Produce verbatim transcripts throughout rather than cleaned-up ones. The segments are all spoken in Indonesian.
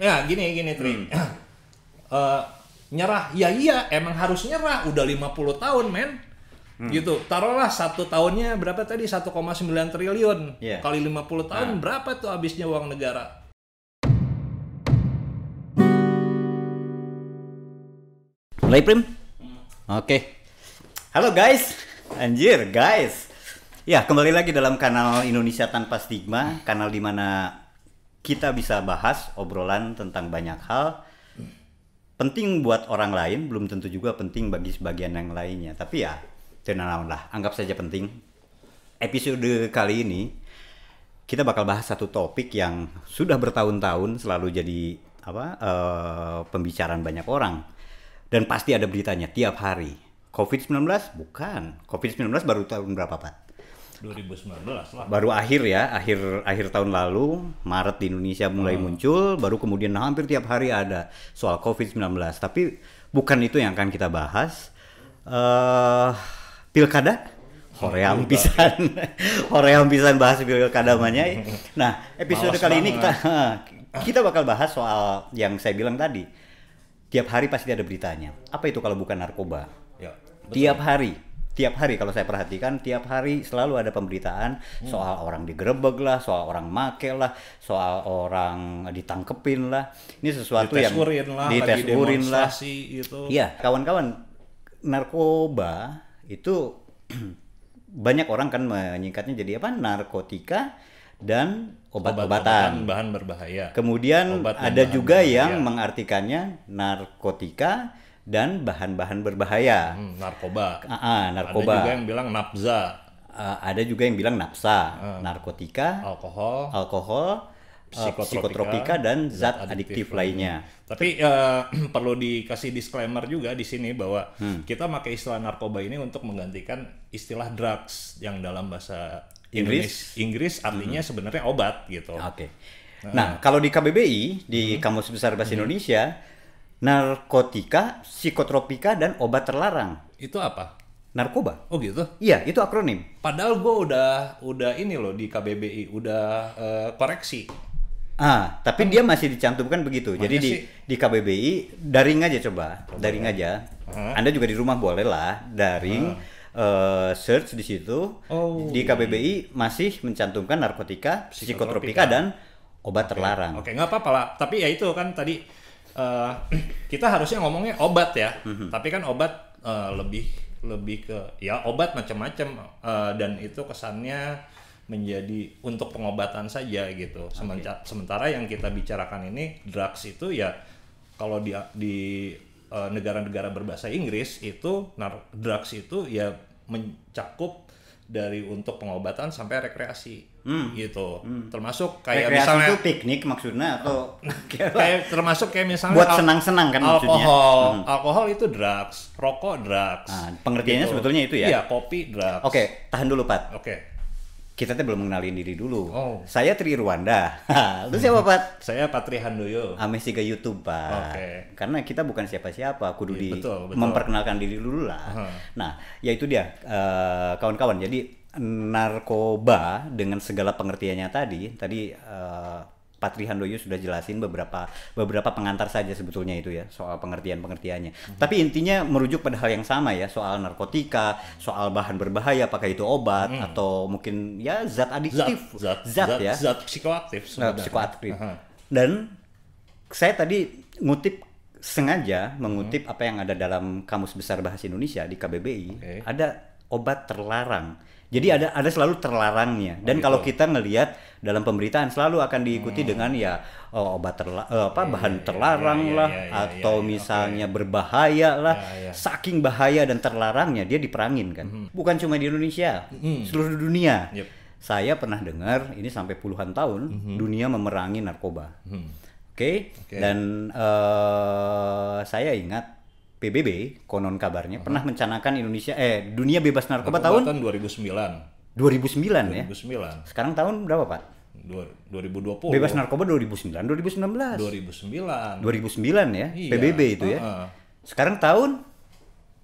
Ya gini gini Tri. Hmm. Uh, nyerah, ya iya emang harus nyerah. Udah lima puluh tahun men. Hmm. Gitu. Taruhlah satu tahunnya berapa tadi? satu koma sembilan triliun yeah. Kali lima puluh tahun nah. Berapa tuh habisnya uang negara? Mulai Prim? Hmm. Oke. Okay. Halo guys. Anjir guys. Ya, kembali lagi dalam kanal Indonesia Tanpa Stigma, kanal di mana kita bisa bahas obrolan tentang banyak hal. Penting buat orang lain, belum tentu juga penting bagi sebagian yang lainnya. Tapi ya, tenang lah, anggap saja penting. Episode kali ini kita bakal bahas satu topik yang sudah bertahun-tahun selalu jadi apa uh, pembicaraan banyak orang. Dan pasti ada beritanya tiap hari. covid sembilan belas? Bukan. covid sembilan belas baru tahun berapa, Pak? dua ribu sembilan belas lah. Baru akhir ya, akhir akhir tahun lalu Maret di Indonesia mulai hmm. muncul, baru kemudian hampir tiap hari ada soal covid sembilan belas. Tapi bukan itu yang akan kita bahas. Uh, pilkada? Hoream pisan. Hoream pisan bahas pilkada namanya. Nah, episode Malas kali banget. ini kita kita bakal bahas soal yang saya bilang tadi. Tiap hari pasti ada beritanya. Apa itu kalau bukan narkoba? Ya, tiap hari. Tiap hari kalau saya perhatikan, tiap hari selalu ada pemberitaan soal hmm. orang digerebek lah, soal orang make lah, soal orang ditangkepin lah. Ini sesuatu dites yang urin lah, dites urin lah. Gitu. Ya, kawan-kawan, narkoba itu banyak orang kan menyingkatnya jadi apa? Narkotika dan obat-obatan. Obat-obatan bahan berbahaya. Kemudian obat ada juga berbahaya. Yang mengartikannya narkotika dan bahan-bahan berbahaya. Hmm, narkoba. Ah, narkoba. Ada juga yang bilang nafza. Uh, ada juga yang bilang nafsa, hmm. narkotika, alkohol, alkohol, psikotropika, psikotropika dan zat, zat adiktif, adiktif lainnya. Tapi uh, perlu dikasih disclaimer juga di sini bahwa hmm. kita pakai istilah narkoba ini untuk menggantikan istilah drugs yang dalam bahasa Inggris Inggris artinya hmm. sebenarnya obat gitu. Oke. Okay. Nah, nah, kalau di K B B I di hmm. Kamus Besar Bahasa hmm. Indonesia, narkotika, psikotropika, dan obat terlarang. Itu apa? Narkoba. Oh gitu? Iya, itu akronim. Padahal gue udah udah ini loh di K B B I, udah uh, koreksi. Ah, tapi hmm. dia masih dicantumkan begitu. Makanya jadi di, di K B B I, daring aja coba. Daring aja. Hmm. Anda juga di rumah boleh lah, daring. Hmm. Uh, search di situ. Oh. Di K B B I masih mencantumkan narkotika, psikotropika, psikotropika dan obat okay. terlarang. Oke, okay. nggak apa-apa lah. Tapi ya itu kan tadi... Uh, kita harusnya ngomongnya obat ya, mm-hmm. tapi kan obat uh, lebih lebih ke ya obat macam-macam uh, dan itu kesannya menjadi untuk pengobatan saja gitu. Sementara, okay. sementara yang kita bicarakan ini drugs itu ya kalau di, di uh, negara-negara berbahasa Inggris itu nar- drugs itu ya mencakup dari untuk pengobatan sampai rekreasi. Hmm. gitu hmm. termasuk kayak rekreasi misalnya itu piknik maksudnya atau kayak termasuk kayak misalnya buat al- senang-senang kan maksudnya alkohol hmm. alkohol itu drugs, rokok drugs, nah, pengertiannya gitu. Sebetulnya itu ya iya kopi drugs. Oke okay, tahan dulu Pat. Oke okay. Kita tuh belum mengenalin diri dulu. Oh. Saya Tri Irwanda. Lu siapa Pat? Saya Patri Handoyo. Ames juga YouTube Pat. Oke okay. Karena kita bukan siapa-siapa, kudu yeah, di betul, betul. memperkenalkan diri dulu lah. Uh-huh. Nah ya itu dia uh, kawan-kawan, jadi narkoba dengan segala pengertiannya tadi, tadi uh, Patri Handoyo sudah jelasin beberapa beberapa pengantar saja sebetulnya itu ya soal pengertian-pengertiannya. Mm-hmm. Tapi intinya merujuk pada hal yang sama ya, soal narkotika, soal bahan berbahaya, apakah itu obat mm. atau mungkin ya zat adiktif, zat, zat, zat, zat ya, zat psikoaktif sebenarnya. Nah, psikoaktif. Uh-huh. Dan saya tadi ngutip sengaja mengutip mm-hmm. apa yang ada dalam Kamus Besar Bahasa Indonesia di K B B I, okay. ada obat terlarang. Jadi ada ada selalu terlarangnya. Dan oh, gitu. Kalau kita ngelihat dalam pemberitaan selalu akan diikuti hmm. dengan ya oh, obat terla- eh, apa bahan yeah, terlarang yeah, yeah, lah yeah, yeah, atau yeah, yeah, misalnya okay. berbahaya lah. Yeah, yeah. Saking bahaya dan terlarangnya dia diperangin kan. Mm-hmm. Bukan cuma di Indonesia, mm-hmm. seluruh dunia. Yep. Saya pernah dengar ini sampai puluhan tahun mm-hmm. dunia memerangi narkoba. Mm-hmm. Oke. Okay? Okay. Dan uh, saya ingat P B B konon kabarnya uh-huh. pernah mencanangkan Indonesia eh dunia bebas narkoba, narkoba tahun dua ribu sembilan. dua ribu sembilan ya. dua ribu sembilan. Sekarang tahun berapa, Pak? dua ribu dua puluh. Bebas narkoba dua ribu sembilan, dua ribu sembilan belas. dua ribu sembilan. dua ribu sembilan ya, iya. P B B itu uh-huh. ya. Sekarang tahun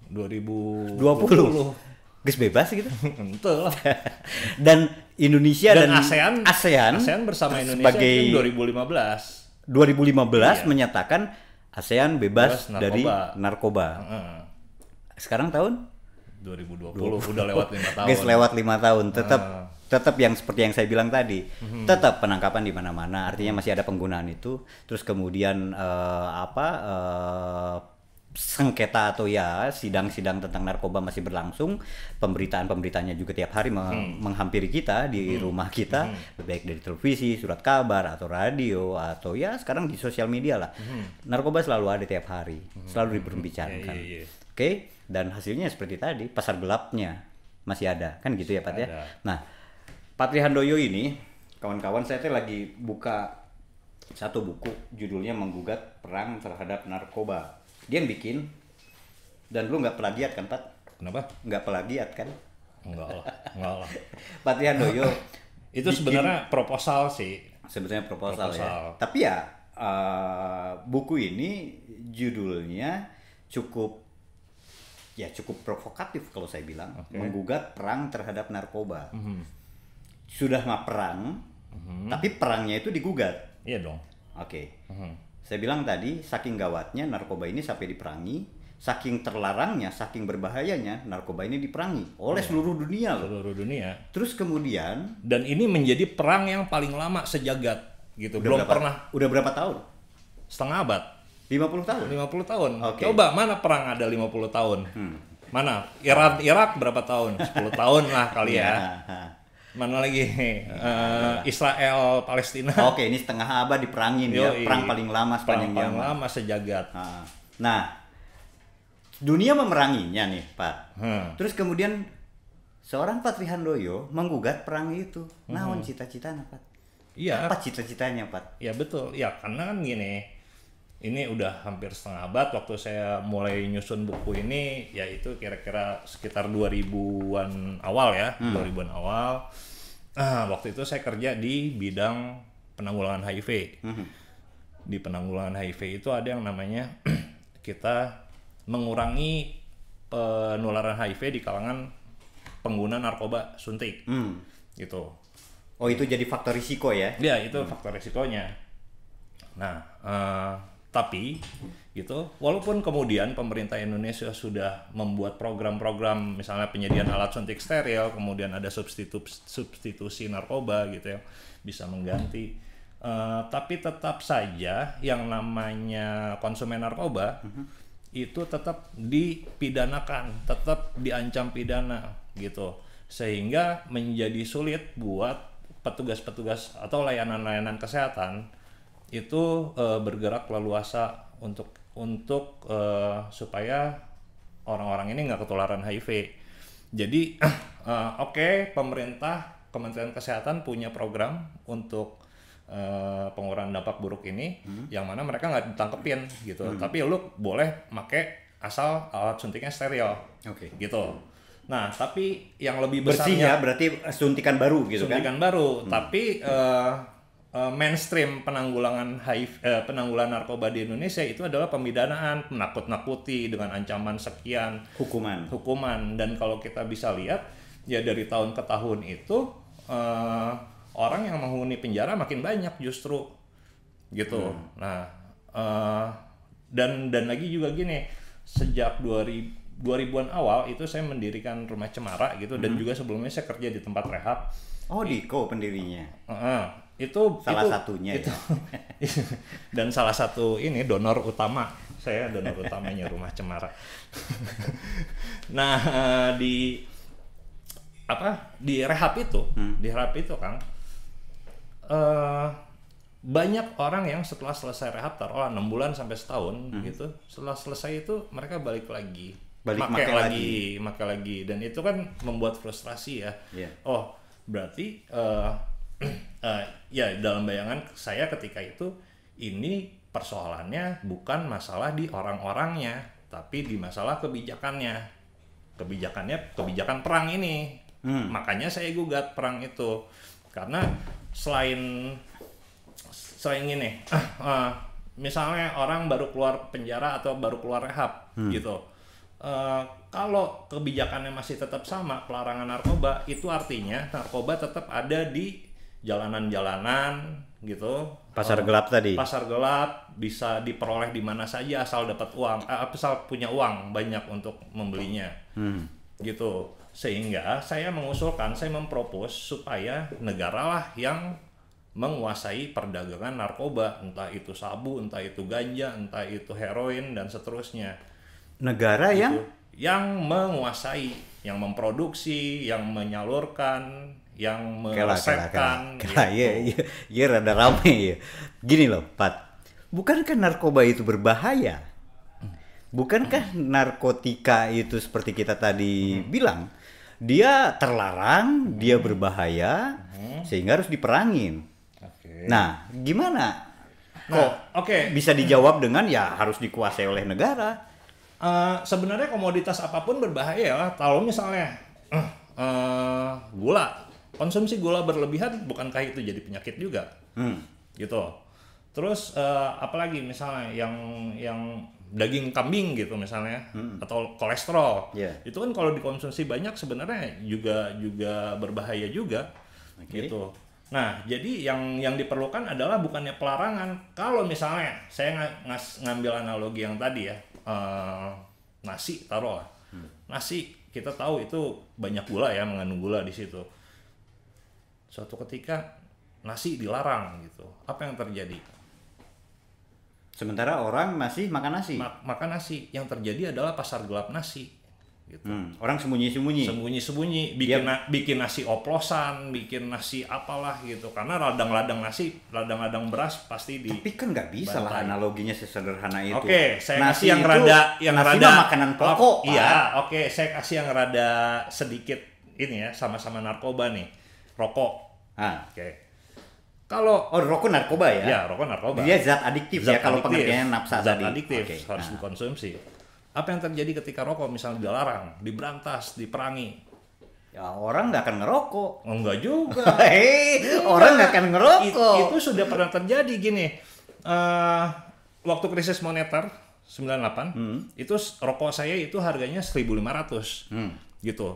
dua ribu dua puluh. Guys bebas gitu. Betul lah. Dan Indonesia dan, dan ASEAN ASEAN, ASEAN bersama Indonesia sebagai... itu dua ribu lima belas. dua ribu lima belas yeah. menyatakan ASEAN bebas, bebas narkoba. dari narkoba. Mm. Sekarang tahun dua ribu dua puluh udah lewat lima tahun. Guys, lewat lima tahun tetap mm. tetap yang seperti yang saya bilang tadi. Mm-hmm. Tetap penangkapan di mana-mana. Artinya masih ada penggunaan itu. Terus kemudian uh, apa uh, sengketa atau ya sidang-sidang tentang narkoba masih berlangsung, pemberitaan-pemberitaannya juga tiap hari hmm. menghampiri kita di hmm. rumah kita, hmm. baik dari televisi, surat kabar atau radio atau ya sekarang di sosial media lah. Hmm. Narkoba selalu ada tiap hari, hmm. selalu diperbincangkan. Hmm. Yeah, yeah, yeah. Oke, okay? Dan hasilnya seperti tadi, pasar gelapnya masih ada, kan gitu ya Pat ada. Ya. Nah, Patri Handoyo ini, kawan-kawan, saya tuh lagi buka satu buku judulnya Menggugat Perang Terhadap Narkoba. Dia yang bikin, dan lu nggak plagiat kan Pat? Kenapa? Nggak plagiat kan? Enggak lah, enggak lah. Patri Handoyo itu bikin, sebenarnya proposal sih. Sebenarnya proposal, proposal. ya. Tapi ya uh, buku ini judulnya cukup ya cukup provokatif kalau saya bilang, okay. Menggugat Perang Terhadap Narkoba. Mm-hmm. Sudah mah perang, mm-hmm. tapi perangnya itu digugat. Iya dong. Oke. Okay. Mm-hmm. Saya bilang tadi, saking gawatnya narkoba ini sampai diperangi, saking terlarangnya, saking berbahayanya narkoba ini diperangi oleh ya. seluruh dunia loh. Seluruh dunia. Terus kemudian, dan ini menjadi perang yang paling lama sejagat gitu. Belum berapa, pernah. Udah berapa tahun? Setengah abad. lima puluh tahun. lima puluh tahun. Okay. Coba mana perang ada lima puluh tahun? Hmm. Mana? Irak Irak berapa tahun? sepuluh tahun lah kali ya. ya. Mana lagi uh, Israel Palestina. Oke, ini setengah abad diperangin ya, perang paling lama sepanjang perang paling lama sejagat. Nah, dunia memeranginya nih Pak. Hmm. Terus kemudian seorang Patri Handoyo menggugat perang itu. Naon hmm. cita-citanya Pak? Iya. Apa cita-citanya Pak? Ya betul. Ya karena kan gini, ini udah hampir setengah abad. Waktu saya mulai nyusun buku ini, yaitu kira-kira sekitar dua ribuan awal ya, hmm. dua ribuan awal. Nah, waktu itu saya kerja di bidang penanggulangan H I V. Hmm. Di penanggulangan H I V itu ada yang namanya kita mengurangi penularan H I V di kalangan pengguna narkoba suntik. Hmm. Gitu. Oh, itu jadi faktor risiko ya? Iya, itu hmm. faktor risikonya. Nah, uh, tapi gitu, walaupun kemudian pemerintah Indonesia sudah membuat program-program misalnya penyediaan alat suntik steril, kemudian ada substitu- substitusi narkoba gitu ya, bisa mengganti, uh, tapi tetap saja yang namanya konsumen narkoba uh-huh. itu tetap dipidanakan, tetap diancam pidana gitu, sehingga menjadi sulit buat petugas-petugas atau layanan-layanan kesehatan itu uh, bergerak leluasa untuk untuk uh, supaya orang-orang ini nggak ketularan H I V. Jadi uh, oke okay, pemerintah Kementerian Kesehatan punya program untuk uh, pengurangan dampak buruk ini, hmm. yang mana mereka nggak ditangkepin gitu. Hmm. Tapi lu boleh pakai asal alat suntiknya steril, okay. gitu. Nah tapi yang lebih besarnya bersih ya, berarti suntikan baru gitu, suntikan kan? Suntikan baru, hmm. tapi uh, mainstream penanggulangan H I V, eh, penanggulangan narkoba di Indonesia itu adalah pemidanaan, menakut-nakuti dengan ancaman sekian hukuman. Hukuman. Dan kalau kita bisa lihat ya dari tahun ke tahun itu eh, orang yang menghuni penjara makin banyak justru gitu. Hmm. Nah eh, dan dan lagi juga gini, sejak dua ribuan awal itu saya mendirikan Rumah Cemara gitu, hmm. dan juga sebelumnya saya kerja di tempat rehab. Oh, Diko pendirinya. Uh-uh. Itu salah itu, satunya itu, ya. Dan salah satu ini donor utama saya, donor utamanya Rumah Cemara. Nah di apa di rehab itu hmm. di rehab itu Kang uh, banyak orang yang setelah selesai rehab taruhlah enam bulan sampai setahun hmm. gitu, setelah selesai itu mereka balik lagi balik pakai lagi pakai lagi, dan itu kan membuat frustrasi ya. Yeah. Oh berarti uh, Uh, ya dalam bayangan saya ketika itu, ini persoalannya bukan masalah di orang-orangnya, tapi di masalah kebijakannya, kebijakannya kebijakan perang ini. Hmm. Makanya saya gugat perang itu, karena selain selain ini, uh, uh, misalnya orang baru keluar penjara atau baru keluar rehab hmm. gitu, uh, kalau kebijakannya masih tetap sama, pelarangan narkoba, itu artinya narkoba tetap ada di jalanan-jalanan gitu. Pasar gelap tadi. Pasar gelap bisa diperoleh di mana saja asal dapat uang, asal punya uang banyak untuk membelinya. Hmm. Gitu. Sehingga saya mengusulkan, saya mempropos supaya negara lah yang menguasai perdagangan narkoba, entah itu sabu, entah itu ganja, entah itu heroin dan seterusnya. Negara gitu. yang yang menguasai, yang memproduksi, yang menyalurkan, yang meresepkan. Iya, iya, iya, rada rame ya. Gini loh, Pat. Bukankah narkoba itu berbahaya? Bukankah narkotika itu seperti kita tadi hmm. bilang, dia terlarang, hmm. dia berbahaya, hmm. sehingga harus diperangin. Okay. Nah, gimana? Nah, kok okay. bisa dijawab dengan ya harus dikuasai oleh negara? Uh, sebenarnya komoditas apapun berbahaya lah. Kalau misalnya uh, uh, gula, konsumsi gula berlebihan, bukankah itu jadi penyakit juga? Hmm. Gitu. Terus uh, apalagi misalnya yang yang daging kambing gitu misalnya, hmm. atau kolesterol, yeah. itu kan kalau dikonsumsi banyak sebenarnya juga juga berbahaya juga. Okay. Gitu. Nah, jadi yang yang diperlukan adalah bukannya pelarangan. Kalau misalnya saya ng ngas ngambil analogi yang tadi ya. Uh, nasi taruh lah, hmm. nasi kita tahu itu banyak gula ya, mengandung gula di situ. Suatu ketika nasi dilarang gitu, apa yang terjadi? Sementara orang masih makan nasi. Ma makan nasi, yang terjadi adalah pasar gelap nasi. Gitu. Hmm. Orang sembunyi-sembunyi. Sembunyi-sembunyi, bikin, yep. na bikin nasi oplosan, bikin nasi apalah gitu. Karena ladang-ladang nasi, ladang-ladang beras pasti di. Tapi kan nggak bisa lah analoginya sesederhana itu. Oke, okay, saya nasi kasih yang itu, rada, yang nasi rada makanan pokok. Oh, iya, oke, okay, saya kasih yang rada sedikit ini ya, sama-sama narkoba nih, rokok. Ah, oke. Okay. Kalau oh rokok narkoba ya? Ya, rokok narkoba. Dia zat adiktif zat ya, kalau pengertiannya nafsa zat tadi. adiktif okay. harus ah. dikonsumsi. Apa yang terjadi ketika rokok misalnya dilarang, diberantas, diperangi? Ya orang nggak akan ngerokok. Enggak juga. Hei, orang nggak akan ngerokok. It, itu sudah pernah terjadi gini. Uh, waktu krisis moneter sembilan delapan, hmm. itu rokok saya itu harganya seribu lima ratus. Hmm. Gitu.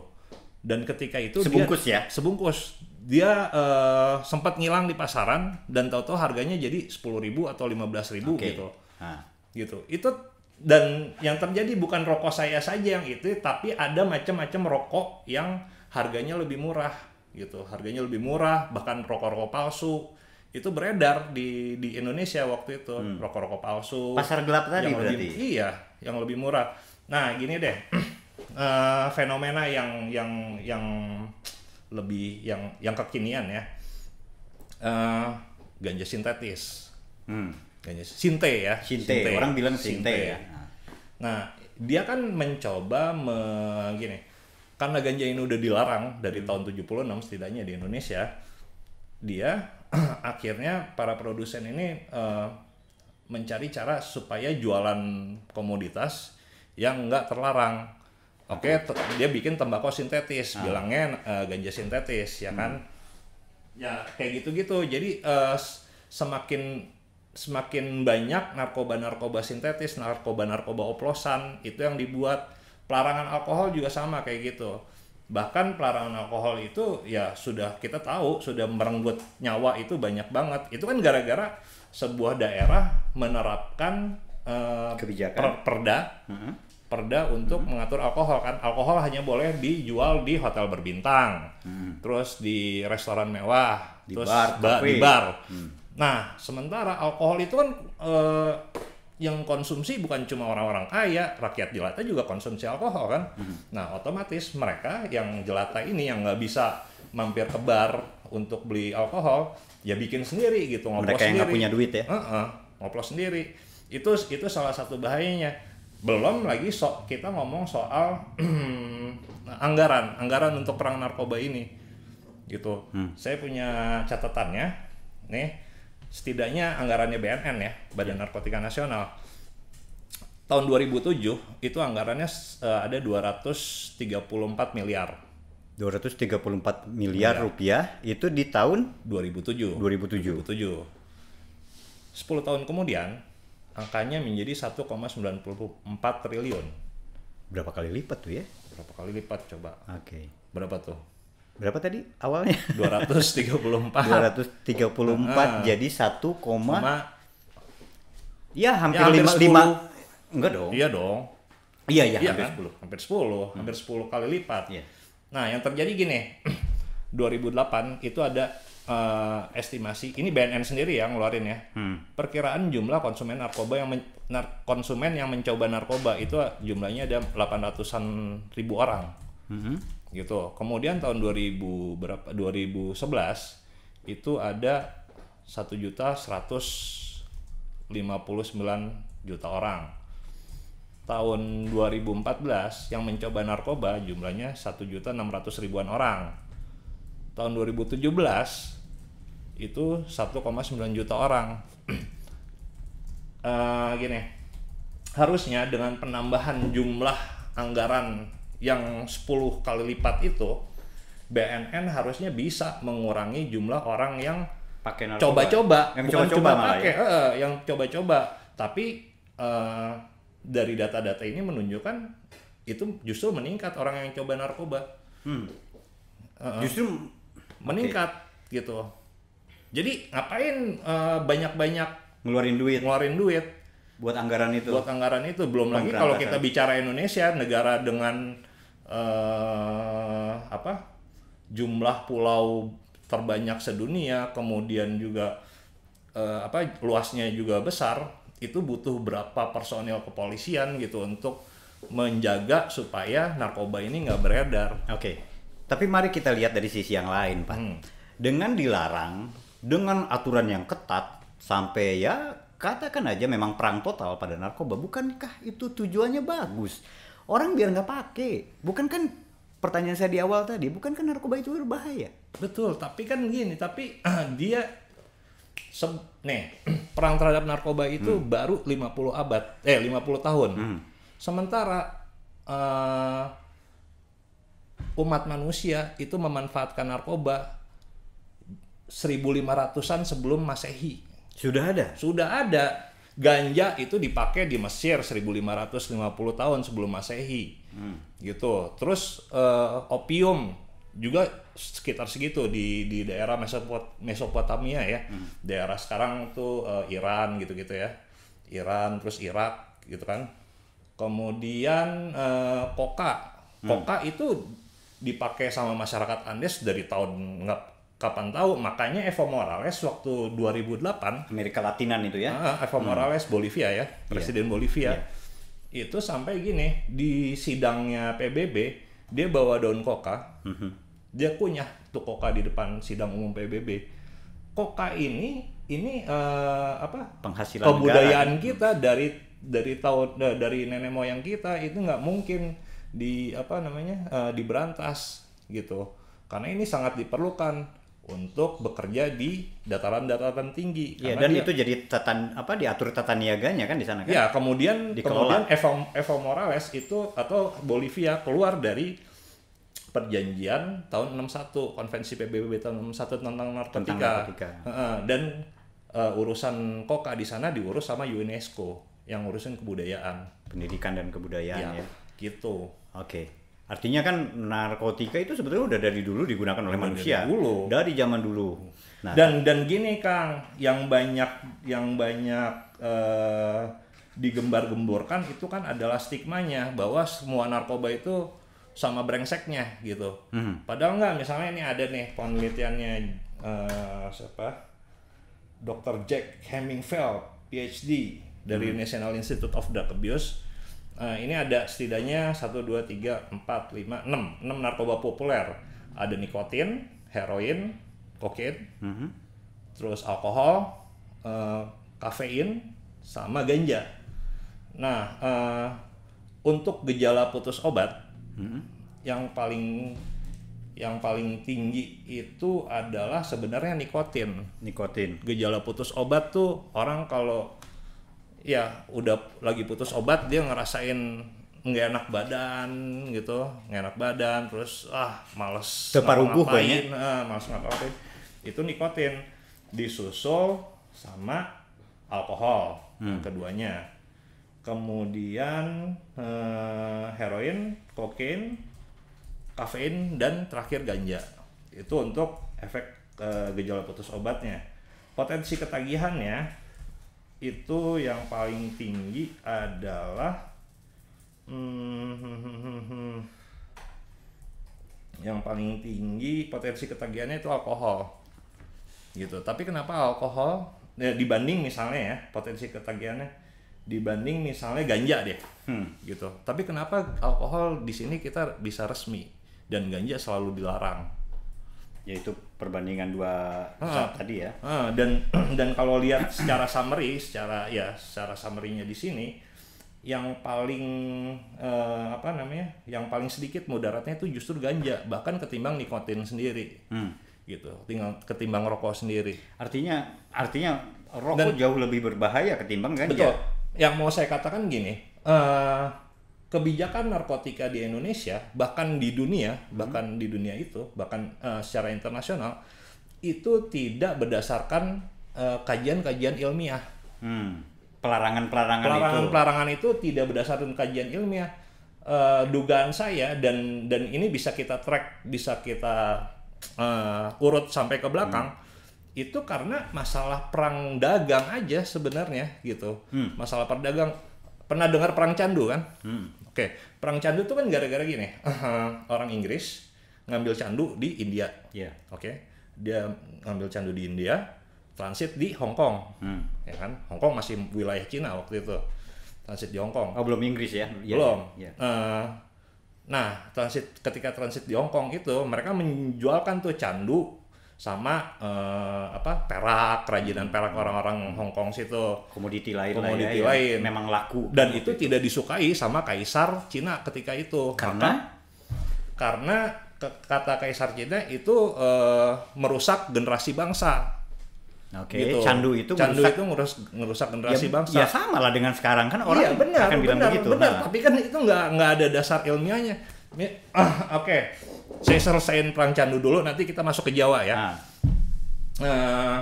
Dan ketika itu sebungkus dia, ya? Sebungkus. Dia uh, sempat ngilang di pasaran dan tahu-tahu harganya jadi sepuluh ribu atau lima belas ribu okay. gitu. Ha. Gitu. Itu dan yang terjadi bukan rokok saya saja yang itu, tapi ada macam-macam rokok yang harganya lebih murah gitu, harganya lebih murah, bahkan rokok-rokok palsu itu beredar di di Indonesia waktu itu, rokok-rokok hmm. palsu. Pasar gelap tadi berarti. Lebih, iya, yang lebih murah. Nah, gini deh, uh, fenomena yang yang yang lebih yang yang kekinian ya, uh, ganja sintetis. Hmm. Sinte ya, sinte. sinte. Orang bilang sinte, sinte ya. Nah, dia kan mencoba begini, karena ganja ini udah dilarang dari tahun tujuh puluh enam setidaknya di Indonesia, dia akhirnya para produsen ini uh, mencari cara supaya jualan komoditas yang nggak terlarang. Oke, okay, dia bikin tembakau sintetis, ah. bilangnya uh, ganja sintetis, ya hmm. kan? Ya kayak gitu-gitu. Jadi uh, semakin Semakin banyak narkoba-narkoba sintetis, narkoba-narkoba oplosan, itu yang dibuat. Pelarangan alkohol juga sama kayak gitu. Bahkan pelarangan alkohol itu ya sudah kita tahu, sudah merenggut nyawa itu banyak banget. Itu kan gara-gara sebuah daerah menerapkan uh, kebijakan per perda uh-huh. perda untuk uh-huh. mengatur alkohol kan. Alkohol hanya boleh dijual di hotel berbintang, uh-huh. terus di restoran mewah, di terus bar, ba di bar. Uh-huh. Nah, sementara alkohol itu kan eh, yang konsumsi bukan cuma orang-orang kaya, rakyat jelata juga konsumsi alkohol kan. Hmm. Nah, otomatis mereka yang jelata ini yang nggak bisa mampir ke bar untuk beli alkohol, ya bikin sendiri gitu, ngoplos mereka sendiri. Mereka yang nggak punya duit ya? Uh-uh, ngoplos sendiri. Itu itu salah satu bahayanya. Belum lagi so, kita ngomong soal anggaran, anggaran untuk perang narkoba ini, gitu. Hmm. Saya punya catatannya, nih. Setidaknya anggarannya B N N ya, Badan yeah. Narkotika Nasional. Tahun dua ribu tujuh itu anggarannya uh, ada dua ratus tiga puluh empat miliar. dua ratus tiga puluh empat miliar, miliar rupiah itu di tahun dua ribu tujuh. dua ribu tujuh. dua ribu tujuh. sepuluh tahun kemudian angkanya menjadi satu koma sembilan empat triliun. Berapa kali lipat tuh ya? Berapa kali lipat coba? Oke. Okay. Berapa tuh? berapa tadi awalnya? dua ratus tiga puluh empat. dua ratus tiga puluh empat uh, jadi satu, koma, ya hampir, ya, hampir lima, lima enggak dong? Iya dong. Iya, iya, iya hampir kan? sepuluh. Hampir sepuluh, hmm. hampir sepuluh kali lipat. Yeah. Nah, yang terjadi gini, dua ribu delapan itu ada uh, estimasi, ini B N N sendiri yang ngeluarin ya, hmm. perkiraan jumlah konsumen narkoba yang men, nar, konsumen yang mencoba narkoba itu jumlahnya ada delapan ratusan ribu orang. Hmm. Gitu. Kemudian tahun dua ribu berapa? dua ribu sebelas itu ada satu juta seratus lima puluh sembilan juta orang. Tahun dua ribu empat belas yang mencoba narkoba jumlahnya satu juta enam ratus ribuan orang. Tahun dua ribu tujuh belas itu satu koma sembilan juta orang. uh, gini, harusnya dengan penambahan jumlah anggaran yang sepuluh kali lipat itu, B N N harusnya bisa mengurangi jumlah orang yang pakai narkoba. Coba-coba, yang coba-coba pakai, ya? eh, yang coba-coba. Tapi eh, dari data-data ini menunjukkan itu justru meningkat orang yang coba narkoba. Hmm. Eh, justru meningkat, okay. gitu. Jadi ngapain eh, banyak-banyak ngeluarin duit? Ngeluarin duit buat anggaran itu. Buat anggaran itu belum lagi kalau kita bicara Indonesia, negara dengan Uh, apa jumlah pulau terbanyak sedunia, kemudian juga uh, apa luasnya juga besar, itu butuh berapa personil kepolisian gitu untuk menjaga supaya narkoba ini nggak beredar. Oke, okay. Tapi mari kita lihat dari sisi yang lain, Pak. Hmm. Dengan dilarang, dengan aturan yang ketat, sampai ya katakan aja memang perang total pada narkoba, bukankah itu tujuannya bagus? Orang biar nggak pakai, bukan kan pertanyaan saya di awal tadi, bukan kan narkoba itu berbahaya? Betul, tapi kan gini, tapi uh, dia, se- nih perang terhadap narkoba itu hmm. baru lima puluh abad, eh lima puluh tahun. Hmm. Sementara uh, umat manusia itu memanfaatkan narkoba seribu lima ratusan sebelum Masehi. Sudah ada? Sudah ada. Ganja itu dipakai di Mesir seribu lima ratus lima puluh tahun sebelum Masehi. Hmm. Gitu. Terus uh, opium juga sekitar segitu di di daerah Mesopot- Mesopotamia ya. Hmm. Daerah sekarang tuh uh, Iran gitu-gitu ya. Iran terus Irak gitu kan. Kemudian uh, koka. Koka hmm. itu dipakai sama masyarakat Andes dari tahun nggak kapan tahu, makanya Evo Morales waktu dua ribu delapan Amerika Latinan itu ya, uh, Evo Morales hmm. Bolivia ya, Presiden yeah. Bolivia yeah. itu sampai gini di sidangnya P B B dia bawa daun koka, mm-hmm. dia kunyah tuh koka di depan sidang umum P B B. Koka ini ini uh, apa? Penghasilan kebudayaan negara. Kita dari dari tahun dari nenek moyang kita itu nggak mungkin di apa namanya uh, diberantas gitu, karena ini sangat diperlukan untuk bekerja di dataran-dataran tinggi. Iya, dan dia, itu jadi tatan apa diatur tata niaganya kan di sana kan? Iya, kemudian dikelola. Kemudian Evo, Evo Morales itu atau Bolivia keluar dari perjanjian tahun enam puluh satu, konvensi P B B tahun enam puluh satu tentang narkotika. Dan uh, urusan koka di sana diurus sama UNESCO yang ngurusin kebudayaan, pendidikan dan kebudayaan ya. ya. Gitu. Oke. Okay. Artinya kan narkotika itu sebetulnya udah dari dulu digunakan oleh dari manusia dulu. dari zaman dulu. Nah. Dan dan gini Kang, yang banyak yang banyak eh, digembar-gemborkan itu kan adalah stigmanya bahwa semua narkoba itu sama brengseknya gitu. Hmm. Padahal enggak, misalnya ini ada nih penelitiannya eh, siapa? doktor Jack Hemingfield, P H D dari hmm. National Institute of Drug Abuse. Uh, ini ada setidaknya satu, dua, tiga, empat, lima, enam narkoba populer. Ada nikotin, heroin, kokain, mm-hmm. terus alkohol, uh, kafein, sama ganja. Nah, uh, untuk gejala putus obat, mm-hmm. yang paling yang paling tinggi itu adalah sebenarnya nikotin. Nikotin. Gejala putus obat tuh orang kalau ya udah lagi putus obat dia ngerasain nggak enak badan gitu, nggak enak badan, terus ah males ngapain, ah, males ngapain, itu nikotin disusul sama alkohol hmm. keduanya, kemudian eh, heroin, kokain, kafein, dan terakhir ganja. itu untuk efek uh, gejala putus obatnya. Potensi ketagihannya itu yang paling tinggi adalah hmm, hmm, hmm, hmm, yang paling tinggi potensi ketagihannya itu alkohol gitu. Tapi kenapa alkohol ya, dibanding misalnya ya potensi ketagihannya dibanding misalnya ganja deh hmm. gitu. Tapi kenapa alkohol di sini kita bisa resmi dan ganja selalu dilarang? Yaitu perbandingan dua zat ah, tadi ya. Ah, dan dan kalau lihat secara summary, secara ya secara summary-nya di sini yang paling eh, apa namanya? yang paling sedikit mudaratnya itu justru ganja, bahkan ketimbang nikotin sendiri. Hmm. Gitu. Tinggal ketimbang rokok sendiri. Artinya artinya rokok dan jauh lebih berbahaya ketimbang ganja. Betul. Yang mau saya katakan gini, eh, kebijakan narkotika di Indonesia, bahkan di dunia, hmm. bahkan di dunia itu, bahkan uh, secara internasional, itu tidak berdasarkan uh, kajian-kajian ilmiah. Hmm. Pelarangan-pelarangan itu. Pelarangan-pelarangan itu tidak berdasarkan kajian ilmiah. Uh, dugaan saya, dan dan ini bisa kita track, bisa kita uh, urut sampai ke belakang, hmm. itu karena masalah perang dagang aja sebenarnya gitu. Hmm. Masalah perdagang. Pernah dengar perang candu kan? Hmm. Oke, perang candu itu kan gara-gara gini, orang Inggris ngambil candu di India, yeah. Oke, dia ngambil candu di India, transit di Hong Kong, hmm. ya kan? Hong Kong masih wilayah Cina waktu itu, transit di Hong Kong. Oh belum Inggris ya? Belum. Yeah. Uh, nah, transit ketika transit di Hong Kong itu mereka menjualkan tuh candu sama eh, apa perak, kerajinan perak orang-orang Hong Kong situ, komoditi lain, komoditi lah ya, lain. Ya, memang laku dan itu, itu tidak disukai sama kaisar Cina ketika itu karena karena, karena kata kaisar Cina itu eh, merusak generasi bangsa. Oke, okay. gitu. Candu itu candu merusak, itu ngurus, ngerusak generasi ya, bangsa. Ya sama lah dengan sekarang kan orang iya, benar, akan benar, bilang begitu. Benar, nah. Tapi kan itu nggak nggak ada dasar ilmiahnya. Ah, oke, okay. Saya selesain perang candu dulu. Nanti kita masuk ke Jawa ya. Ah. Uh,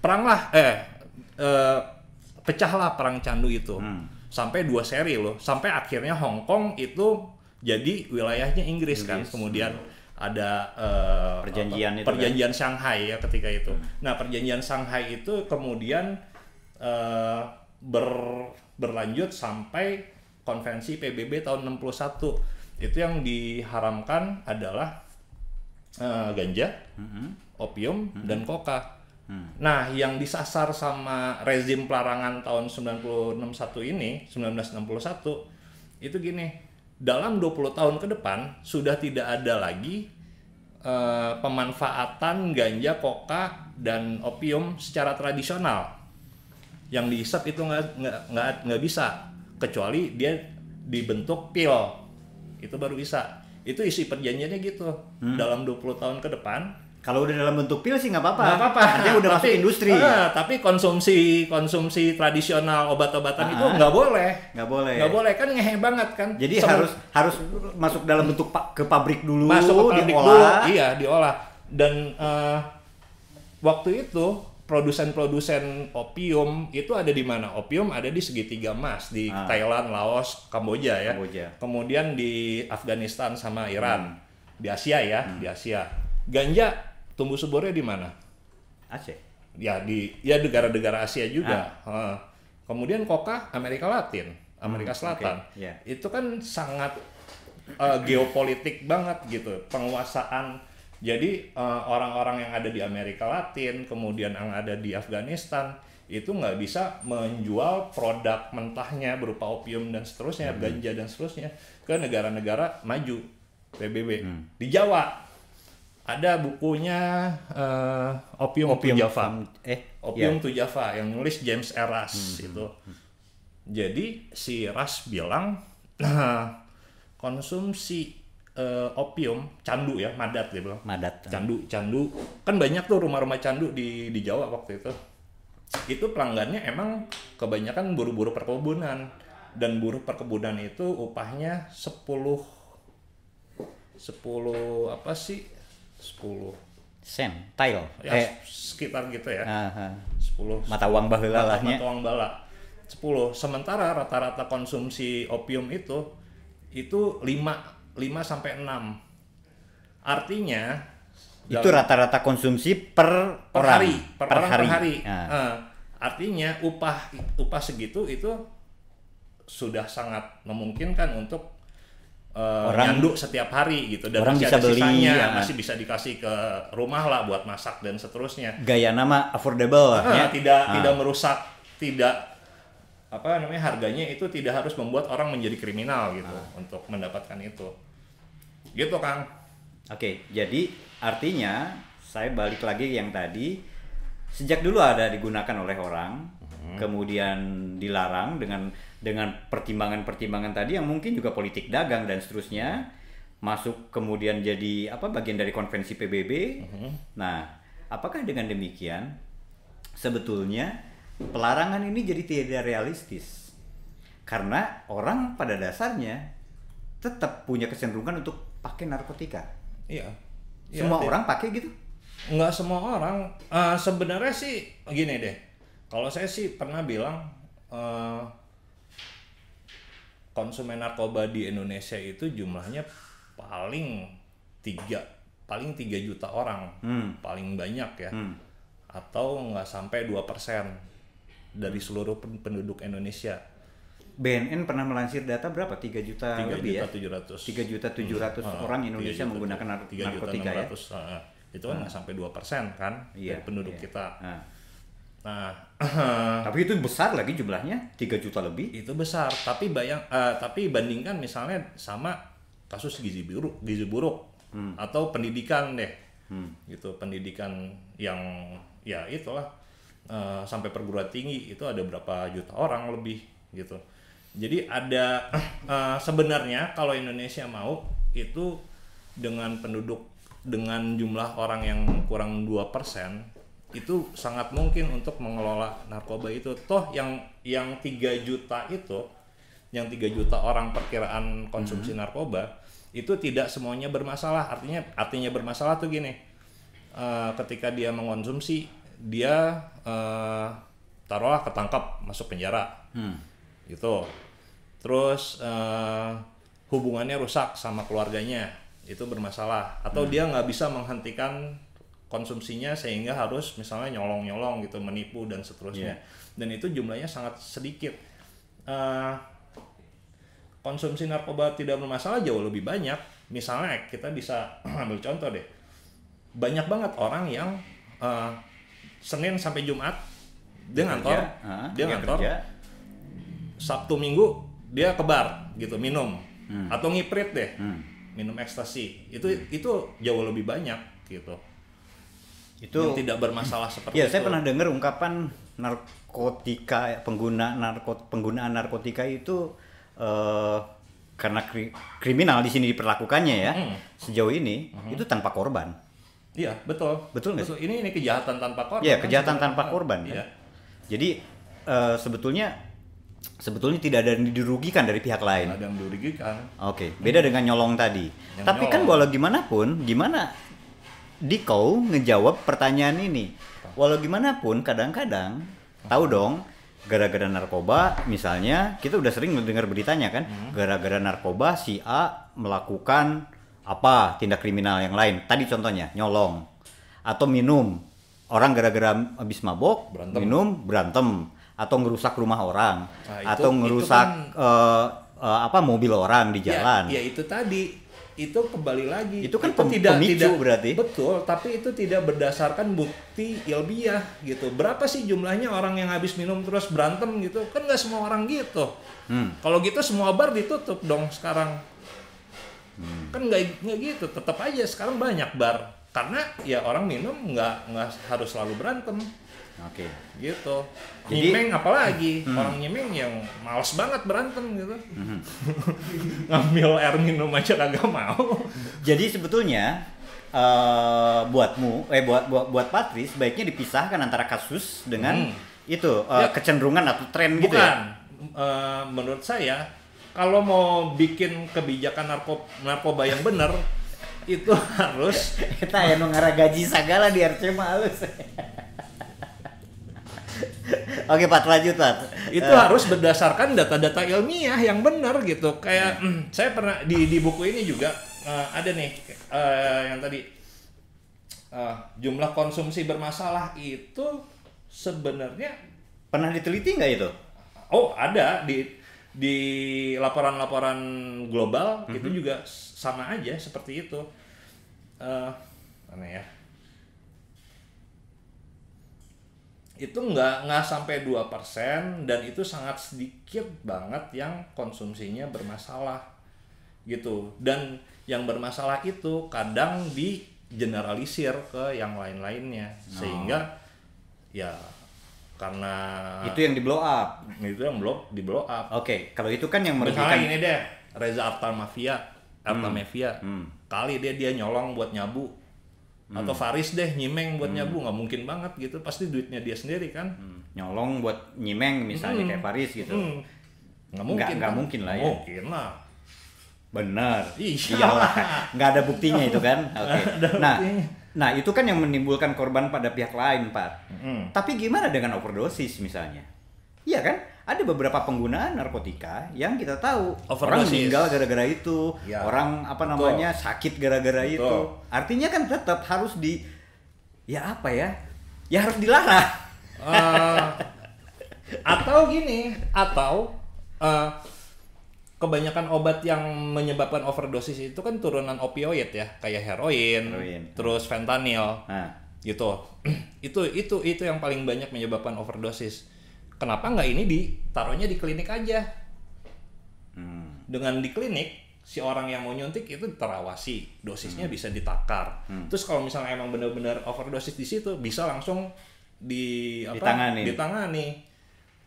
peranglah, eh, uh, pecahlah perang candu itu hmm. sampai dua seri loh. Sampai akhirnya Hong Kong itu jadi wilayahnya Inggris, Inggris. kan. Kemudian ada uh, perjanjian, apa, perjanjian kan? Shanghai ya ketika itu. Hmm. Nah, perjanjian Shanghai itu kemudian uh, ber, berlanjut sampai konvensi P B B tahun enam puluh satu itu yang diharamkan adalah uh, ganja, mm-hmm. opium, mm-hmm. dan koka. Mm. Nah, yang disasar sama rezim pelarangan tahun seribu sembilan ratus enam puluh satu ini, seribu sembilan ratus enam puluh satu itu gini, dalam dua puluh tahun ke depan sudah tidak ada lagi uh, pemanfaatan ganja, koka, dan opium secara tradisional. Yang dihisap itu nggak bisa. Kecuali dia dibentuk pil, itu baru bisa. Itu isi perjanjiannya gitu. Hmm. Dalam dua puluh tahun ke depan, kalau udah dalam bentuk pil sih nggak apa-apa. Nggak apa-apa. Artinya udah masuk industri. Ah, tapi konsumsi konsumsi tradisional obat-obatan ah, itu nggak boleh. Nggak boleh. Nggak boleh kan, ngehe banget kan. Jadi Sem- harus harus masuk dalam bentuk pa- ke pabrik dulu. Masuk ke pabrik diolah. Dulu. Iya, diolah. Dan uh, waktu itu produsen-produsen opium itu ada di mana? Opium ada di segitiga emas di ah. Thailand, Laos, Kamboja ya. Kamboja. Kemudian di Afghanistan sama Iran. Hmm. Di Asia ya, hmm. di Asia. Ganja tumbuh suburnya di mana? Aceh. Ya di ya negara-negara Asia juga. Ah. Kemudian koka Amerika Latin, Amerika hmm, Selatan. Okay. Yeah. Itu kan sangat uh, geopolitik banget gitu, penguasaan. Jadi uh, orang-orang yang ada di Amerika Latin, kemudian yang ada di Afghanistan, itu nggak bisa menjual produk mentahnya berupa opium dan seterusnya, hmm. ganja dan seterusnya ke negara-negara maju, P B B. Hmm. Di Jawa ada bukunya uh, Opium, opium to Java, um, eh, Opium yeah. to Java yang nulis James R. Rush hmm. itu. Hmm. Jadi si Rush bilang konsumsi Uh, opium, candu ya, madat dia bilang. Madat. Candu, candu. Kan banyak tuh rumah-rumah candu di di Jawa waktu itu. Itu pelanggannya emang kebanyakan buruh-buruh perkebunan. Dan buruh perkebunan itu upahnya sepuluh sepuluh apa sih? sepuluh sen, tail. Ya, eh. sekitar gitu ya. Aha. sepuluh mata uang baheula lah. Mata uang bala. sepuluh Sementara rata-rata konsumsi opium itu itu lima sampai enam. Artinya Itu rata-rata konsumsi per, per orang, hari, per, per orang hari. Per hari. Nah. Uh, artinya upah upah segitu itu sudah sangat memungkinkan untuk uh, orang nyanduk setiap hari gitu, dan orang masih bisa ada beli, sisanya, ya. Masih bisa dikasih ke rumah lah buat masak dan seterusnya. Gaya nama affordable lah, uh, ya. Tidak uh. tidak merusak, tidak apa namanya harganya itu tidak harus membuat orang menjadi kriminal gitu ah. untuk mendapatkan itu gitu Kang. Oke, jadi artinya saya balik lagi yang tadi, sejak dulu ada digunakan oleh orang hmm. kemudian dilarang dengan dengan pertimbangan-pertimbangan tadi yang mungkin juga politik dagang dan seterusnya, masuk kemudian jadi apa bagian dari konvensi P B B. hmm. Nah, apakah dengan demikian sebetulnya pelarangan ini jadi tidak realistis, karena orang pada dasarnya tetap punya kecenderungan untuk pakai narkotika. Iya. Semua ya, orang pakai gitu? Nggak semua orang. Uh, sebenarnya sih gini deh. Kalau saya sih pernah bilang uh, konsumen narkoba di Indonesia itu jumlahnya paling tiga, paling tiga juta orang, hmm. paling banyak ya, hmm. atau nggak sampai dua persen dari seluruh penduduk Indonesia. B N N pernah melansir data berapa? tiga juta lebih ya? tiga juta tujuh ratus hmm. orang Indonesia menggunakan narkotika ya? Uh, itu kan nggak hmm. sampai dua persen kan yeah, dari penduduk yeah. kita. Uh. Nah, tapi itu besar lagi jumlahnya, tiga juta lebih. Itu besar, tapi bayang uh, tapi bandingkan misalnya sama kasus gizi buruk, gizi buruk hmm. atau pendidikan deh. Hmm. Gitu, pendidikan yang ya itulah Uh, sampai perguruan tinggi itu ada berapa juta orang lebih gitu. Jadi ada uh, sebenarnya kalau Indonesia mau itu dengan penduduk dengan jumlah orang yang kurang dua persen itu sangat mungkin untuk mengelola narkoba itu. Toh yang yang tiga juta itu, yang tiga juta orang perkiraan konsumsi mm-hmm. narkoba itu tidak semuanya bermasalah. Artinya artinya bermasalah tuh gini. Uh, ketika dia mengkonsumsi, dia uh, taruhlah ketangkap masuk penjara hmm. gitu, terus uh, hubungannya rusak sama keluarganya, itu bermasalah, atau hmm. dia nggak bisa menghentikan konsumsinya sehingga harus misalnya nyolong-nyolong gitu, menipu dan seterusnya, yeah. dan itu jumlahnya sangat sedikit. Uh, konsumsi narkoba tidak bermasalah jauh lebih banyak. Misalnya kita bisa ambil contoh deh, banyak banget orang yang uh, Senin sampai Jumat dia ngantor, ha, dia ngantor, kerja. Sabtu Minggu dia ke bar gitu, minum hmm. atau ngiprit deh, hmm. minum ekstasi, itu hmm. itu jauh lebih banyak gitu. Itu yang tidak bermasalah seperti ya, itu. Ya, saya pernah dengar ungkapan narkotika, pengguna narkot penggunaan narkotika itu uh, karena kri kriminal di sini diperlakukannya ya hmm. sejauh ini hmm. itu tanpa korban. Iya, betul. Betul nggak? Ini ini kejahatan tanpa korban. Iya, kejahatan kan? tanpa korban. Kan? Iya. Jadi uh, sebetulnya sebetulnya tidak ada yang dirugikan dari pihak lain. Tidak ada yang dirugikan. Oke, okay. Beda hmm. dengan nyolong tadi. Yang Tapi nyolong. Kan walau gimana pun, gimana Diko ngejawab pertanyaan ini? Walau gimana pun, kadang-kadang tahu dong, gara-gara narkoba misalnya, kita udah sering mendengar beritanya kan, gara-gara narkoba si A melakukan apa tindak kriminal yang lain, tadi contohnya nyolong atau minum, orang gara-gara habis mabok berantem. minum berantem atau ngerusak rumah orang, nah, itu, atau ngerusak kan, uh, uh, apa mobil orang di jalan ya, ya itu tadi itu kembali lagi itu kan itu pem tidak, pemicu tidak, berarti betul, tapi itu tidak berdasarkan bukti ilmiah gitu. Berapa sih jumlahnya orang yang habis minum terus berantem gitu kan, nggak semua orang gitu. hmm. Kalau gitu semua bar ditutup dong sekarang. Hmm. Kan nggak gitu, tetap aja sekarang banyak bar karena ya orang minum nggak nggak harus selalu berantem. Oke, okay. Gitu. Jadi, nyimeng apalagi hmm. orang nyimeng yang malas banget berantem gitu, hmm. ngambil air minum aja kagak mau. Jadi sebetulnya uh, buatmu eh buat buat buat Patri sebaiknya dipisahkan antara kasus dengan hmm. itu uh, ya. kecenderungan atau tren gitu ya. Uh, menurut saya, kalau mau bikin kebijakan narko, narkoba yang benar, itu harus kita yang mengarah gaji segala di R C malus. Oke, Pat, lanjut, Pat. Itu uh. harus berdasarkan data-data ilmiah yang benar gitu. Kayak hmm. saya pernah di di buku ini juga uh, ada nih uh, yang tadi uh, jumlah konsumsi bermasalah itu sebenarnya pernah diteliti nggak itu? Oh, ada di di laporan-laporan global mm-hmm. itu juga sama aja seperti itu. Uh, mana ya? Itu nggak nggak sampai dua persen dan itu sangat sedikit banget yang konsumsinya bermasalah gitu, dan yang bermasalah itu kadang di generalisir ke yang lain-lainnya sehingga oh. ya karena itu yang di blow up, itu yang blow di blow up. Oke, okay. Kalau itu kan yang merugikan. Misalnya ini deh, Reza Artal Mafia, Artal hmm. Mafia hmm. kali dia dia nyolong buat nyabu. Hmm. Atau Faris deh nyimeng buat hmm. nyabu, nggak mungkin banget gitu, pasti duitnya dia sendiri kan. hmm. Nyolong buat nyimeng misalnya hmm. kayak Faris gitu hmm. nggak mungkin nggak, kan? nggak mungkin lah ya mungkin lah bener iyalah nggak ada buktinya itu kan. Oke, okay. nah nah itu kan yang menimbulkan korban pada pihak lain, Pak. hmm. Tapi gimana dengan overdosis misalnya? Iya kan, ada beberapa penggunaan narkotika yang kita tahu overdosis. Orang meninggal gara-gara itu, ya. Orang apa namanya Betul. sakit gara-gara Betul. itu. Artinya kan tetap harus di, ya apa ya, ya harus dilarang. Uh, atau gini, atau uh, kebanyakan obat yang menyebabkan overdosis itu kan turunan opioid ya, kayak heroin, heroin. terus fentanyl, nah. gitu. itu itu itu yang paling banyak menyebabkan overdosis. Kenapa nggak ini ditaruhnya di klinik aja? Hmm. Dengan di klinik, si orang yang mau nyuntik itu terawasi, dosisnya hmm. bisa ditakar. Hmm. Terus kalau misalnya emang benar-benar overdosis di situ, bisa langsung di apa? Ditangani. Ditangani,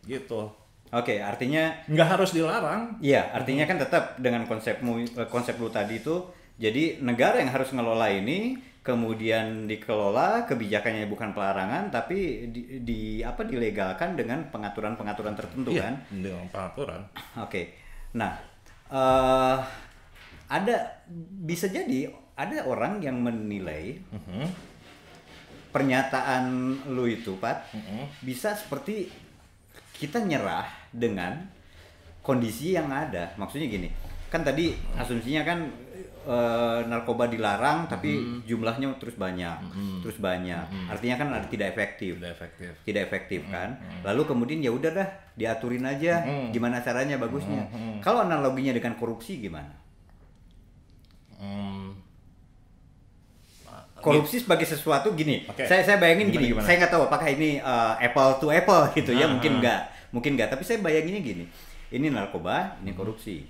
gitu. Oke, okay, artinya nggak harus dilarang. Iya, artinya hmm. kan tetap dengan konsepmu, konsep lu tadi itu, jadi negara yang harus ngelola ini. Kemudian dikelola, kebijakannya bukan pelarangan tapi di, di apa dilegalkan dengan pengaturan-pengaturan tertentu, iya, kan? Dengan pengaturan. Oke. Okay. Nah, uh, ada bisa jadi ada orang yang menilai uh-huh. pernyataan lu itu, Pat, uh-huh. bisa seperti kita nyerah dengan kondisi yang ada. Maksudnya gini, kan tadi asumsinya kan Uh, narkoba dilarang tapi mm-hmm. jumlahnya terus banyak, mm-hmm. terus banyak. Mm-hmm. Artinya kan ada tidak efektif, tidak efektif, tidak efektif mm-hmm. kan. Mm-hmm. Lalu kemudian ya udah dah diaturin aja, mm-hmm. gimana caranya bagusnya. Mm-hmm. Kalau analoginya dengan korupsi gimana? Mm. Korupsi sebagai sesuatu gini, okay. saya saya bayangin gimana, gini, gimana? Saya nggak tahu apakah ini uh, apple to apple gitu nah, ya, mungkin nggak, nah. mungkin nggak. Tapi saya bayanginnya gini, ini narkoba, ini korupsi,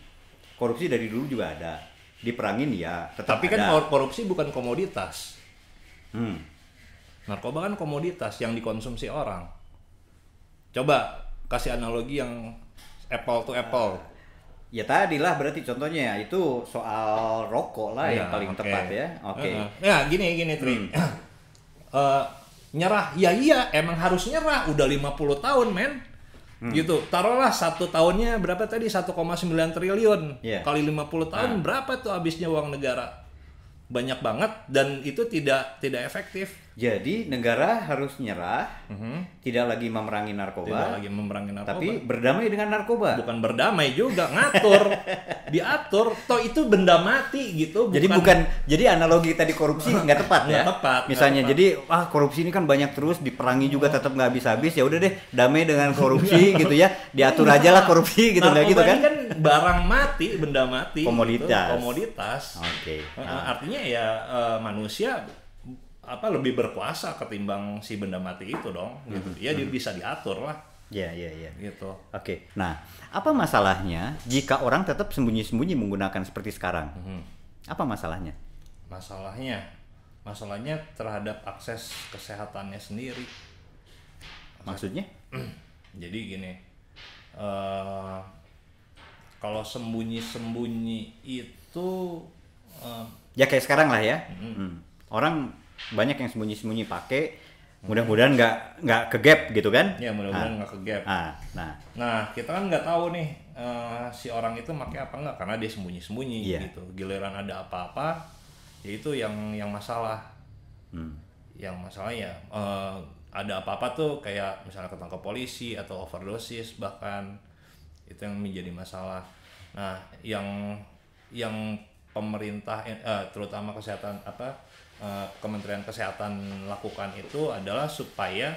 korupsi dari dulu juga ada. Diperangin ya, tetapi kan korupsi bukan komoditas. Hmm. Narkoba kan komoditas yang dikonsumsi orang. Coba kasih analogi yang apple to apple. Ya tadilah berarti contohnya itu soal rokok lah ya, yang paling okay. tepat ya. Oke. Okay. Uh-huh. Ya gini gini Tri. Hmm. uh, nyerah, ya iya emang harus nyerah. Udah lima puluh tahun men. Hmm. Gitu, taruhlah satu tahunnya berapa tadi satu koma sembilan triliun yeah. kali lima puluh tahun nah. berapa tuh habisnya uang negara, banyak banget, dan itu tidak tidak efektif. Jadi negara harus nyerah, mm-hmm. tidak lagi memerangi narkoba, tidak lagi memerangi narkoba, tapi berdamai dengan narkoba. Bukan berdamai juga, ngatur, diatur. Toh itu benda mati gitu. Bukan, jadi bukan, jadi analogi tadi korupsi nggak tepat ya. Nggak tepat. Misalnya tepat. Jadi ah korupsi ini kan banyak terus diperangi juga tetap nggak habis-habis. Ya udah deh, damai dengan korupsi gitu ya, diatur aja lah korupsi gitu nggak gitu kan? Kan barang mati, benda mati. Komoditas. Gitu. Komoditas. Oke. Okay. Nah. Artinya ya uh, manusia. Apa lebih berkuasa ketimbang si benda mati itu dong gitu. Ya dia bisa diatur lah. Iya, iya, iya. Gitu. Oke. Okay. Nah, apa masalahnya jika orang tetap sembunyi-sembunyi menggunakan seperti sekarang? Mm-hmm. Apa masalahnya? Masalahnya masalahnya terhadap akses kesehatannya sendiri. Maksudnya? Jadi gini. Uh, kalau sembunyi-sembunyi itu uh, ya kayak sekarang lah ya. Mm-hmm. Mm. Orang banyak yang sembunyi-sembunyi pakai, mudah-mudahan nggak nggak kegap gitu kan? Ya mudah-mudahan nggak kegap. Nah, nah, nah kita kan nggak tahu nih uh, si orang itu pakai apa nggak karena dia sembunyi-sembunyi yeah. gitu. Giliran ada apa-apa, yaitu yang yang masalah, hmm. yang masalahnya uh, ada apa-apa tuh kayak misalnya ketangkep polisi atau overdosis bahkan itu yang menjadi masalah. Nah, yang yang pemerintah, uh, terutama kesehatan apa? uh, Kementerian Kesehatan lakukan itu adalah supaya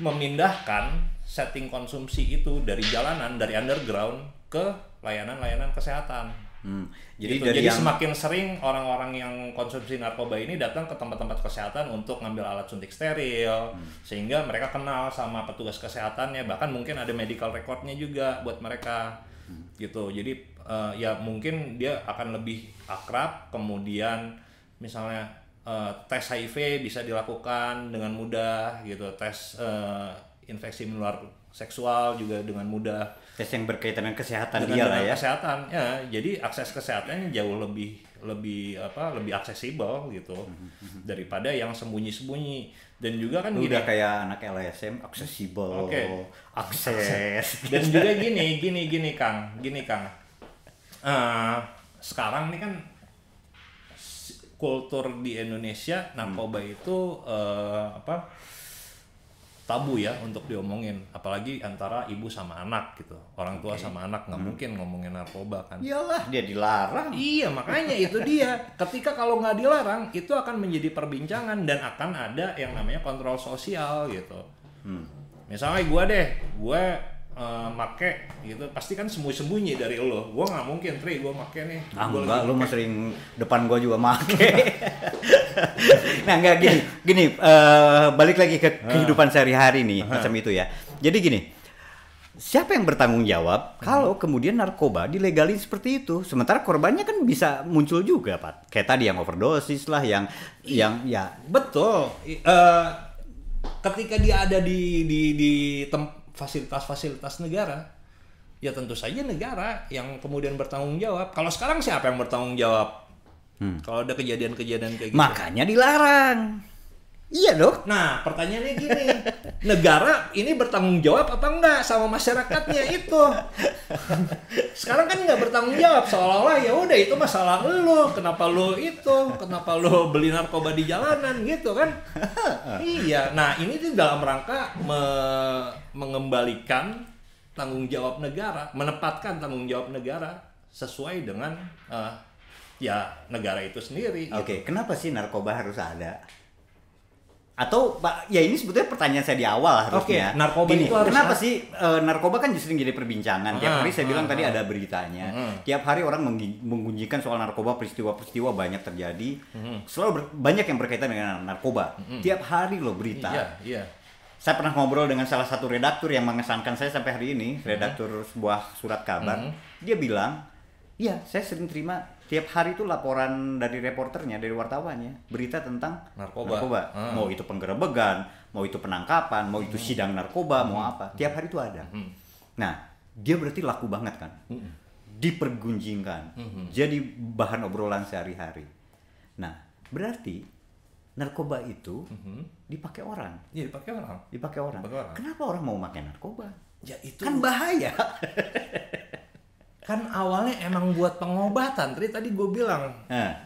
memindahkan setting konsumsi itu dari jalanan, dari underground ke layanan-layanan kesehatan. Hmm. Jadi, gitu. dari Jadi yang... semakin sering orang-orang yang konsumsi narkoba ini datang ke tempat-tempat kesehatan untuk ngambil alat suntik steril, hmm. sehingga mereka kenal sama petugas kesehatannya, bahkan mungkin ada medical recordnya juga buat mereka, hmm. gitu. Jadi uh, ya mungkin dia akan lebih akrab, kemudian misalnya uh, tes H I V bisa dilakukan dengan mudah, gitu. Tes uh, infeksi menular seksual juga dengan mudah. Tes yang berkaitan dengan kesehatan dia lah ya. Kesehatan, ya. Jadi akses kesehatannya jauh lebih lebih apa? Lebih aksesibel gitu daripada yang sembunyi-sembunyi. Dan juga kan udah gini, kayak anak L S M aksesibel, okay. akses. Dan juga gini, gini, gini Kang, gini Kang. Uh, sekarang nih kan kultur di Indonesia narkoba hmm. itu uh, apa? tabu ya untuk diomongin, apalagi antara ibu sama anak gitu, orang tua okay. sama anak nggak hmm. mungkin ngomongin narkoba kan. Iyalah, dia dilarang. Iya, makanya itu dia. Ketika kalau nggak dilarang itu akan menjadi perbincangan dan akan ada yang namanya kontrol sosial gitu. Hmm. Misalnya gue deh, gue uh, make gitu, pasti kan sembunyi-sembunyi dari lo. Gue nggak mungkin, Tri, gue make nih. Ah gua enggak, lo mah sering depan gue juga make. Nah nggak gini, gini uh, balik lagi ke kehidupan sehari-hari nih macam itu ya. Jadi gini, siapa yang bertanggung jawab kalau kemudian narkoba dilegalin seperti itu, sementara korbannya kan bisa muncul juga, Pak. Kayak tadi yang overdosis lah, yang yang ya betul. Uh, ketika dia ada di di di tem- fasilitas-fasilitas negara, ya tentu saja negara yang kemudian bertanggung jawab. Kalau sekarang siapa yang bertanggung jawab? Hmm. Kalau ada kejadian-kejadian kayak gitu. Makanya dilarang. Iya dong. Nah, pertanyaannya gini, negara ini bertanggung jawab apa enggak sama masyarakatnya itu? Sekarang kan nggak bertanggung jawab, seolah-olah ya udah itu masalah lo, kenapa lo itu, kenapa lo beli narkoba di jalanan gitu kan? Iya. Nah, ini tuh dalam rangka me- mengembalikan tanggung jawab negara, menempatkan tanggung jawab negara sesuai dengan uh, ya negara itu sendiri. Oke, okay. gitu. Kenapa sih narkoba harus ada? Atau ya ini sebetulnya pertanyaan saya di awal harusnya. Okay. Narkoba Gini, itu harus kenapa ada. sih e, narkoba kan justru jadi perbincangan. Tiap hmm, hari saya hmm, bilang hmm. tadi ada beritanya. Hmm. Tiap hari orang menggunjingkan soal narkoba, peristiwa-peristiwa banyak terjadi. Hmm. Selalu ber, banyak yang berkaitan dengan narkoba. Hmm. Tiap hari loh berita. Iya, iya. Saya pernah ngobrol dengan salah satu redaktur yang mengesankan saya sampai hari ini, redaktur hmm. sebuah surat kabar. Hmm. Dia bilang, "Iya, saya sering terima tiap hari itu laporan dari reporternya, dari wartawannya, berita tentang narkoba, narkoba. Hmm. Mau itu penggerebegan, mau itu penangkapan, mau itu sidang narkoba, hmm. mau apa, tiap hari itu ada." Hmm. Nah, dia berarti laku banget kan, hmm. dipergunjingkan, hmm. jadi bahan obrolan sehari-hari. Nah, berarti narkoba itu hmm. dipakai orang. Iya, dipakai orang. Dipakai orang. Dipakai orang. Kenapa orang mau makan narkoba? Ya itu kan bahaya. Kan awalnya emang buat pengobatan, Tri, tadi gue bilang eh.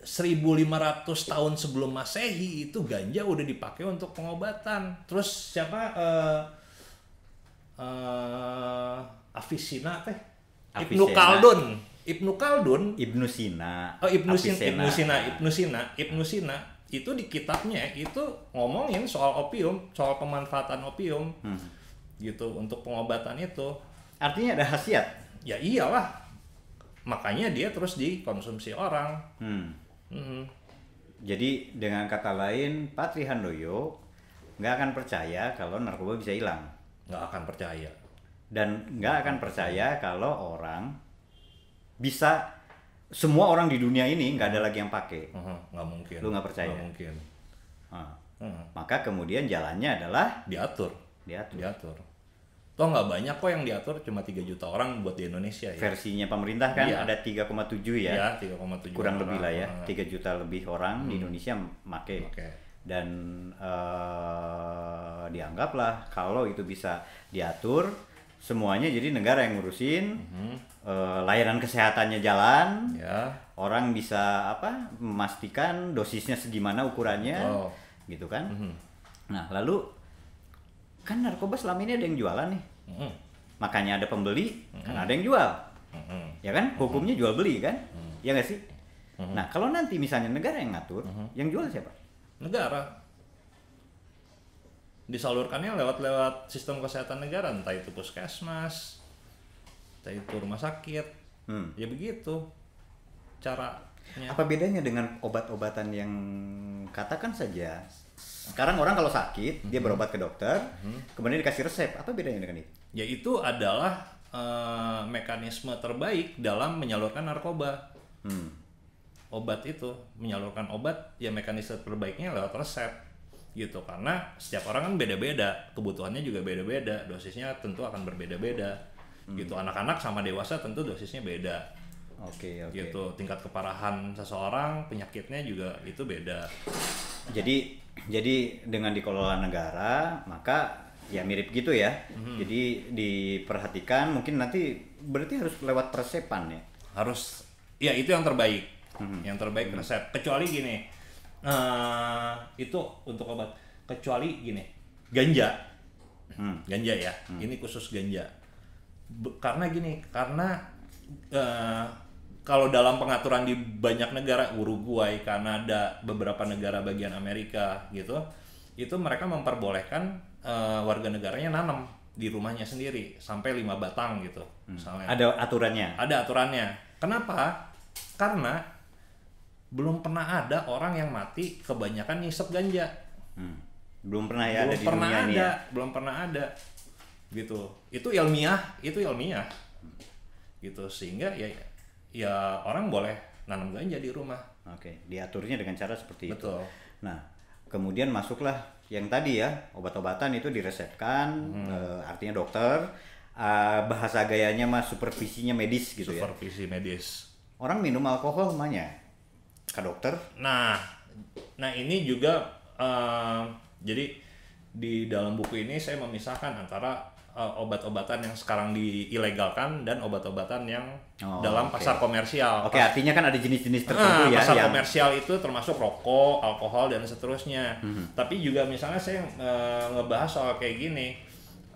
seribu lima ratus tahun sebelum Masehi itu ganja udah dipakai untuk pengobatan. Terus siapa uh, uh, Avicenna teh Ibnu Khaldun Ibnu Khaldun Ibnu Sina oh Ibnu Sina Ibnu Sina Ibnu Sina Ibnu Sina itu di kitabnya itu ngomongin soal opium, soal pemanfaatan opium hmm. gitu untuk pengobatan itu. Artinya ada khasiat. Ya iyalah, makanya dia terus dikonsumsi orang. Hmm. Mm-hmm. Jadi dengan kata lain, Patri Handoyo nggak akan percaya kalau narkoba bisa hilang. Nggak akan percaya. Dan nggak akan percaya kalau orang bisa, semua orang di dunia ini nggak ada lagi yang pakai. Uh-huh, nggak mungkin. Lu nggak percaya? Nggak mungkin. Nah, uh-huh. Maka kemudian jalannya adalah diatur. Diatur. Diatur. Toh nggak banyak kok yang diatur, cuma tiga juta orang buat di Indonesia ya. Versinya pemerintah kan ya. Ada tiga koma tujuh ya, ya tiga koma tujuh kurang lebih lah ya, tiga juta lebih orang hmm. di Indonesia make. Okay. Dan uh, dianggaplah kalau itu bisa diatur, semuanya jadi negara yang ngurusin, hmm. uh, layanan kesehatannya jalan, ya. Orang bisa apa memastikan dosisnya segimana ukurannya, oh. gitu kan. Hmm. Nah lalu kan narkoba selama ini ada yang jualan nih, mm. makanya ada pembeli, mm. kan ada yang jual, mm. ya kan? Hukumnya jual beli kan? Mm. Ya nggak sih? Mm-hmm. Nah, kalau nanti misalnya negara yang ngatur, mm-hmm. yang jual siapa? Negara. Disalurkannya lewat-lewat sistem kesehatan negara, entah itu puskesmas, entah itu rumah sakit, hmm. ya begitu caranya. Apa bedanya dengan obat-obatan yang katakan saja sekarang orang kalau sakit mm-hmm. dia berobat ke dokter, mm-hmm. kemudian dikasih resep, apa bedanya dengan itu? Ya itu adalah uh, mekanisme terbaik dalam menyalurkan narkoba. Hmm. Obat itu menyalurkan obat, ya mekanisme terbaiknya lewat resep. Gitu, karena setiap orang kan beda-beda, kebutuhannya juga beda-beda, dosisnya tentu akan berbeda-beda. Hmm. Gitu, anak-anak sama dewasa tentu dosisnya beda. Oke, oke. Gitu, tingkat keparahan seseorang penyakitnya juga itu beda. Jadi, jadi dengan dikelola negara maka ya mirip gitu ya. Hmm. Jadi diperhatikan, mungkin nanti berarti harus lewat resepan ya. Harus, ya itu yang terbaik, hmm. yang terbaik hmm. resep. Kecuali gini. Uh, itu untuk obat, kecuali gini ganja, hmm. ganja ya, hmm. ini khusus ganja. Be- karena gini, karena uh, kalau dalam pengaturan di banyak negara, Uruguay, Kanada, beberapa negara bagian Amerika gitu, itu mereka memperbolehkan uh, warga negaranya nanam di rumahnya sendiri sampai lima batang gitu. Hmm. Misalnya. Ada aturannya. Ada aturannya. Kenapa? Karena belum pernah ada orang yang mati kebanyakan ngisep ganja. Hmm. Belum pernah ya belum ada di pernah dunia ada, ini ya? Belum pernah ada. Gitu. Itu ilmiah, itu ilmiah. Gitu, sehingga ya ya orang boleh nanam ganja di rumah. Oke, diaturnya dengan cara seperti itu. Betul. Nah, kemudian masuklah yang tadi ya, obat-obatan itu diresepkan, hmm. eh, artinya dokter, eh, bahasa gayanya mah supervisinya medis gitu. Supervisi ya. Supervisi medis. Orang minum alkohol namanya ke dokter. Nah, nah ini juga uh, jadi di dalam buku ini saya memisahkan antara uh, obat-obatan yang sekarang diilegalkan dan obat-obatan yang oh, dalam okay. pasar komersial. Oke, okay, artinya kan ada jenis-jenis tertentu nah, ya. Pasar yang... komersial itu termasuk rokok, alkohol dan seterusnya. Mm-hmm. Tapi juga misalnya saya uh, ngebahas soal kayak gini,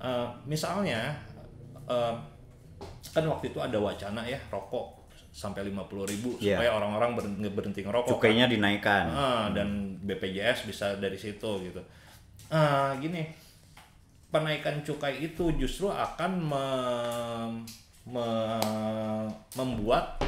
uh, misalnya uh, kan waktu itu ada wacana ya rokok sampai lima puluh ribu yeah. supaya orang-orang berhenti ngerokok. Cukainya kan dinaikkan. Uh, dan B P J S bisa dari situ gitu. Uh, gini, penaikan cukai itu justru akan me- me- membuat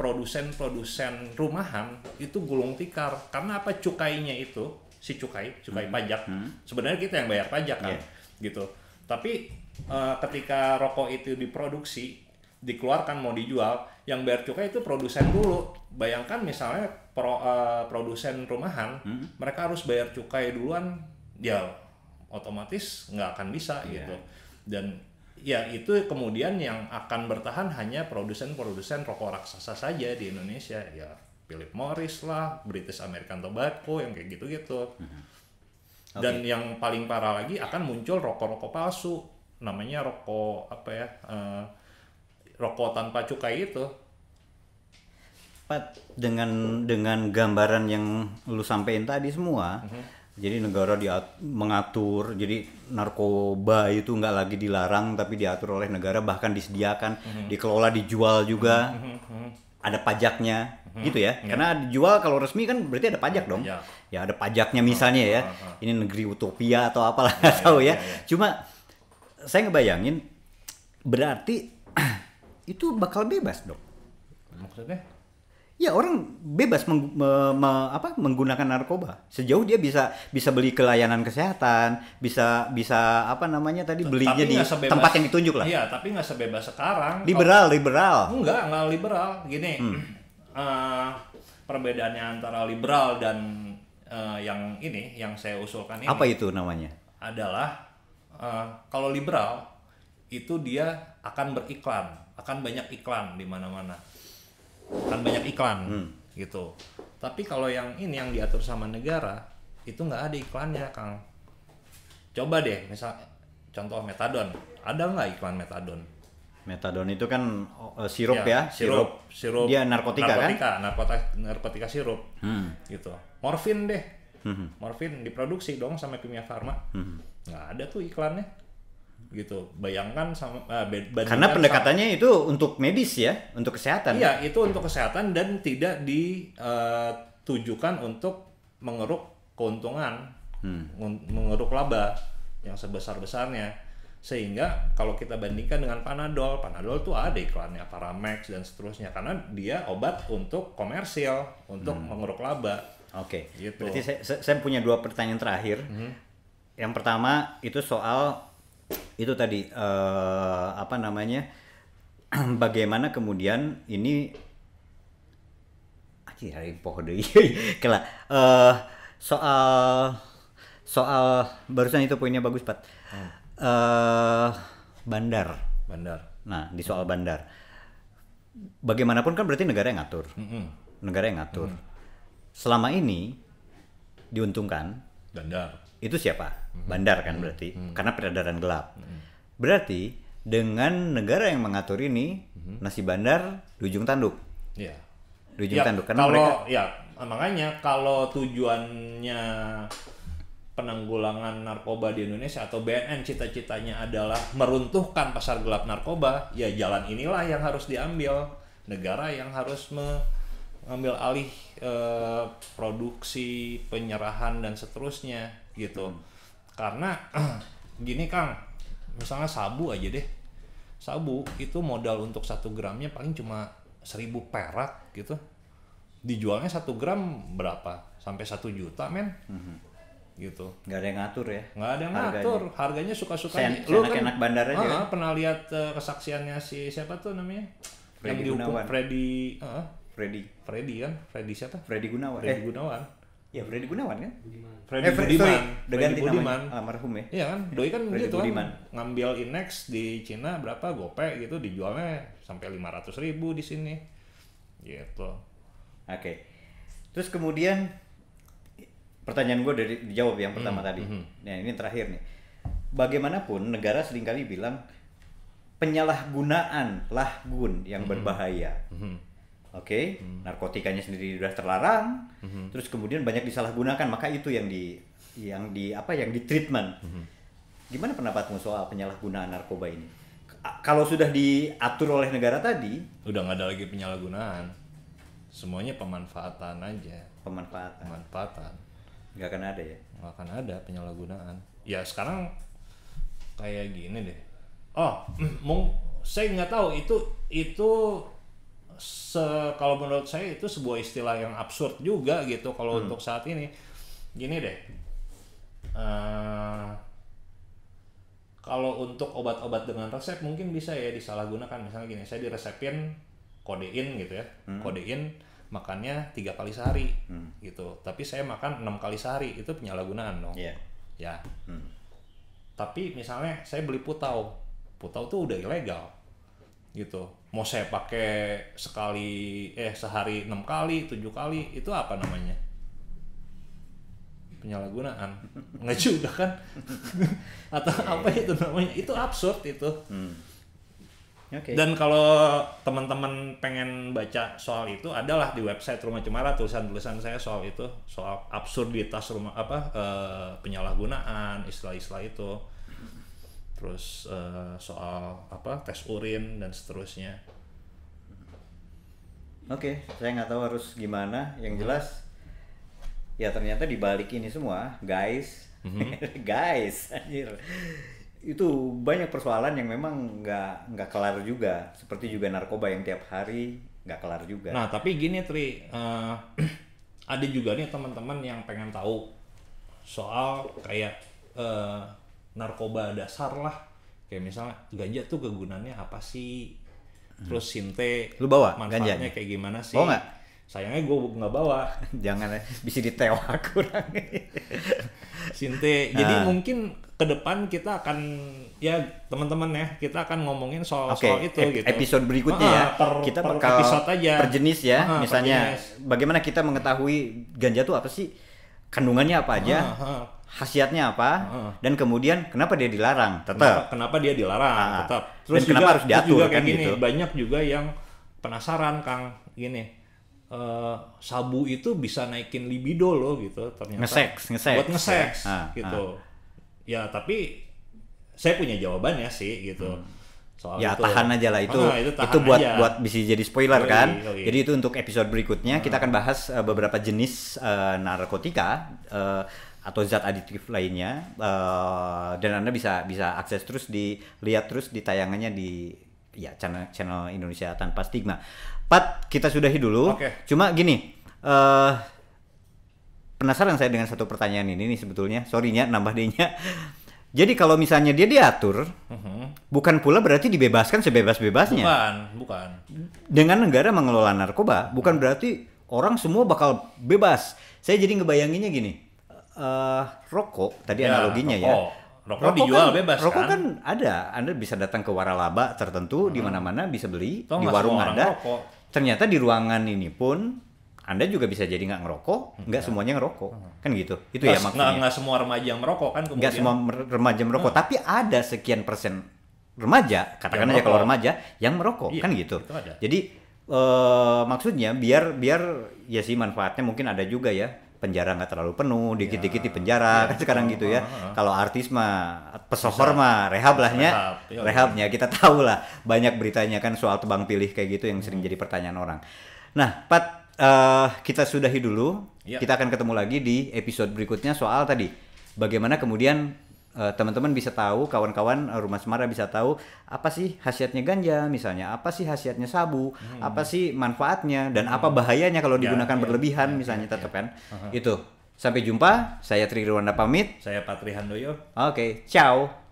produsen-produsen rumahan itu gulung tikar. Karena apa, cukainya itu, si cukai, cukai hmm. pajak. Hmm. Sebenarnya kita yang bayar pajak kan. Yeah. Gitu. Tapi uh, ketika rokok itu diproduksi, dikeluarkan mau dijual, yang bayar cukai itu produsen dulu. Bayangkan misalnya pro, uh, produsen rumahan, hmm? mereka harus bayar cukai duluan, ya otomatis nggak akan bisa yeah. gitu. Dan ya itu kemudian yang akan bertahan hanya produsen-produsen rokok raksasa saja di Indonesia, ya Philip Morris lah, British American Tobacco, yang kayak gitu-gitu. Hmm. Okay. Dan yang paling parah lagi akan muncul rokok-rokok palsu, namanya rokok apa ya? Uh, Rokok tanpa cukai itu. Pat, dengan dengan gambaran yang lu sampein tadi semua, mm-hmm. jadi negara diat- mengatur, jadi narkoba itu nggak lagi dilarang tapi diatur oleh negara, bahkan disediakan, mm-hmm. dikelola, dijual juga, mm-hmm. ada pajaknya, mm-hmm. gitu ya. Mm-hmm. Karena dijual kalau resmi kan berarti ada pajak dong. Ya, ya ada pajaknya misalnya ya. Mm-hmm. Ini negeri utopia atau apalah nggak ya, tahu ya. Ya, ya, ya. Cuma saya ngebayangin berarti itu bakal bebas dong. Maksudnya? Ya orang bebas meng, me, me, apa, menggunakan narkoba sejauh dia bisa bisa beli ke layanan kesehatan, bisa bisa apa namanya tadi belinya tapi di sebebas, tempat yang ditunjuk lah. Iya, tapi nggak sebebas sekarang. Liberal, kalau, liberal. Enggak, nggak liberal. Gini, hmm. uh, perbedaannya antara liberal dan uh, yang ini yang saya usulkan ini. Apa itu namanya? Adalah uh, kalau liberal itu dia akan beriklan. Akan banyak iklan di mana-mana, akan banyak iklan hmm. gitu. Tapi kalau yang ini yang diatur sama negara itu nggak ada iklannya, Kang. Coba deh, misal contoh metadon, ada nggak iklan metadon? Metadon itu kan uh, sirup ya, ya? Sirup, sirup, sirup, dia narkotika, narkotika kan? Narkotika, narkotika sirup, hmm. gitu. Morfin deh, hmm. morfin diproduksi dong sama Kimia Farma, hmm. nggak ada tuh iklannya. gitu. Bayangkan sama uh, karena pendekatannya sama, itu untuk medis ya, untuk kesehatan. Iya, itu untuk kesehatan dan tidak ditujukan uh, untuk mengeruk keuntungan, hmm. mengeruk laba yang sebesar-besarnya. Sehingga kalau kita bandingkan dengan Panadol, Panadol tuh ada iklannya, Paramax dan seterusnya, karena dia obat untuk komersial, untuk hmm. mengeruk laba. Oke. Okay. Gitu. Berarti saya, saya punya dua pertanyaan terakhir. Hmm. Yang pertama itu soal itu tadi eh, apa namanya, bagaimana kemudian ini aci hari pohode kelah eh, soal soal barusan itu poinnya bagus Pat. Hmm. Eh, bandar bandar nah di soal bandar bagaimanapun kan berarti negara yang ngatur, hmm. negara yang ngatur hmm. selama ini diuntungkan bandar itu siapa? Bandar kan berarti, hmm. karena peredaran gelap. Hmm. Berarti dengan negara yang mengatur ini, hmm. nasi bandar di ujung tanduk. Iya. Di ujung ya, tanduk karena kalau, mereka. Ya, makanya kalau tujuannya penanggulangan narkoba di Indonesia atau B N N cita-citanya adalah meruntuhkan pasar gelap narkoba, ya jalan inilah yang harus diambil. Negara yang harus mengambil alih eh, produksi, penyerahan dan seterusnya. Gitu, hmm. karena gini Kang, misalnya sabu aja deh, sabu itu modal untuk satu gramnya paling cuma seribu perak gitu, dijualnya satu gram berapa sampai satu juta men, hmm. gitu. Gak ada yang ngatur ya? Gak ada yang harganya. ngatur, harganya suka-suka. Sen- Lu kan enak bandar aja. Uh-huh, pernah lihat uh, kesaksiannya si siapa tuh namanya? Fredi Gunawan. Fredi, uh, Fredi, Fredi kan? Fredi siapa? Fredi Gunawan. Fredi eh. Gunawan. Ya Fredi Gunawan kan? Budiman. Fredi eh, Budiman. Dengan Budiman almarhum ya. Iya kan? Doi kan Fredi gitu Budiman. Kan ngambil Inex di Cina berapa gope gitu dijualnya sampai lima ratus ribu di sini. Gitu. Oke. Okay. Terus kemudian pertanyaan gue dari dijawab yang pertama hmm, tadi. Hmm. Nah, ini terakhir nih. Bagaimanapun negara seringkali bilang penyalahgunaan lahgun yang hmm. berbahaya. Hmm. Oke, okay. hmm. narkotikanya sendiri sudah terlarang, hmm. terus kemudian banyak disalahgunakan, maka itu yang di, yang di apa, yang di treatment. Hmm. Gimana pendapatmu soal penyalahgunaan narkoba ini? K- kalau sudah diatur oleh negara tadi, udah nggak ada lagi penyalahgunaan, semuanya pemanfaatan aja. Pemanfaatan. Pemanfaatan. Nggak akan ada ya? Nggak akan ada penyalahgunaan. Ya sekarang kayak gini deh. Oh, mung, saya nggak tahu itu itu. Se- kalau menurut saya itu sebuah istilah yang absurd juga gitu kalau hmm. untuk saat ini. Gini deh, uh, kalau untuk obat-obat dengan resep mungkin bisa ya disalahgunakan. Misalnya gini, saya diresepin kodein gitu ya, hmm. kodein makannya tiga kali sehari hmm. gitu, tapi saya makan enam kali sehari, itu penyalahgunaan dong. Yeah. Ya. Hmm. Tapi misalnya saya beli putau, putau tuh udah ilegal gitu. Mau saya pakai sekali eh sehari enam kali, tujuh kali, itu apa namanya? Penyalahgunaan. Enggak juga kan? Atau apa itu namanya? Itu absurd itu. Hmm. Okay. Dan kalau teman-teman pengen baca soal itu adalah di website Rumah Cemara, tulisan-tulisan saya soal itu, soal absurditas rumah apa eh, penyalahgunaan, istilah-istilah itu. Terus uh, soal apa tes urin dan seterusnya. Oke, okay, saya nggak tahu harus gimana. Yang jelas, ya ternyata dibalik ini semua, guys, mm-hmm. guys, anjir, itu banyak persoalan yang memang nggak nggak kelar juga. Seperti juga narkoba yang tiap hari nggak kelar juga. Nah, tapi gini Tri, uh, ada juga nih teman-teman yang pengen tahu soal kayak uh, narkoba dasar lah, kayak misalnya ganja tuh kegunaannya apa sih, terus sinte lu bawa manfaatnya ganjanya kayak gimana sih? Bawa nggak? Sayangnya gue nggak bawa. Jangan, bisa ditewak kurang. Sinte, nah. Jadi mungkin ke depan kita akan ya teman-teman ya kita akan ngomongin soal okay. soal itu. Ep- gitu. Episode berikutnya ah, ya per, kita per bakal episode aja. Per jenis ya, ah, misalnya jenis. Bagaimana kita mengetahui ganja tuh apa sih? Kandungannya apa aja? Ah, ah. Khasiatnya apa uh. dan kemudian kenapa dia dilarang tetap kenapa, kenapa dia dilarang uh. tetap terus dan juga, kenapa harus diatur juga kayak kan gini, gitu. Banyak juga yang penasaran Kang gini uh, sabu itu bisa naikin libido loh gitu ternyata nge-seks, nge-seks. buat nge-seks uh. gitu uh. ya tapi saya punya jawabannya sih gitu. Hmm. Soal ya itu. Tahan aja lah itu. Ah, itu, itu buat aja. buat bisa jadi spoiler yoi, kan. Yoi. Jadi itu untuk episode berikutnya hmm. kita akan bahas uh, beberapa jenis uh, narkotika uh, atau zat aditif lainnya uh, dan Anda bisa bisa akses terus di lihat terus di tayangannya di ya channel channel Indonesia Tanpa Stigma. Pat, kita sudahi dulu. Okay. Cuma gini, uh, penasaran saya dengan satu pertanyaan ini nih sebetulnya. Sorry-nya nambah D-nya. Jadi kalau misalnya dia diatur, uh-huh. bukan pula berarti dibebaskan sebebas-bebasnya. Bukan, bukan. Dengan negara mengelola narkoba, bukan berarti orang semua bakal bebas. Saya jadi ngebayanginnya gini, uh, rokok, tadi ya, analoginya rokok. ya. Rokok, rokok dijual kan, bebas rokok kan? Rokok kan ada, Anda bisa datang ke waralaba tertentu, hmm. di mana-mana bisa beli, tau di warung Anda. Rokok. Ternyata di ruangan ini pun, Anda juga bisa jadi nggak ngerokok, nggak semuanya ngerokok, kan gitu. Itu nggak, ya maksudnya. Nggak semua remaja merokok kan kemudian. Nggak semua remaja merokok, hmm. tapi ada sekian persen remaja, katakan aja kalau remaja, yang merokok, iya, kan gitu. Jadi ee, maksudnya biar biar ya sih manfaatnya mungkin ada juga ya. Penjara nggak terlalu penuh, dikit-dikit di penjara ya, kan sekarang gitu ya. Uh, uh, uh. Kalau artis mah, pesohor mah, rehab lahnya, rehab, rehabnya kita tahu lah. Banyak beritanya kan soal tebang pilih kayak gitu yang sering hmm. jadi pertanyaan orang. Nah, Pat. Uh, kita sudahi dulu, ya. Kita akan ketemu lagi di episode berikutnya soal tadi bagaimana kemudian uh, teman-teman bisa tahu, kawan-kawan uh, Rumah Cemara bisa tahu apa sih khasiatnya ganja misalnya, apa sih khasiatnya sabu, hmm. apa sih manfaatnya, dan hmm. apa bahayanya kalau ya, digunakan ya, berlebihan ya, misalnya ya, tetap kan ya. uh-huh. Itu, sampai jumpa, saya Tri Irwanda pamit, saya Patri Handoyo, oke, okay, ciao.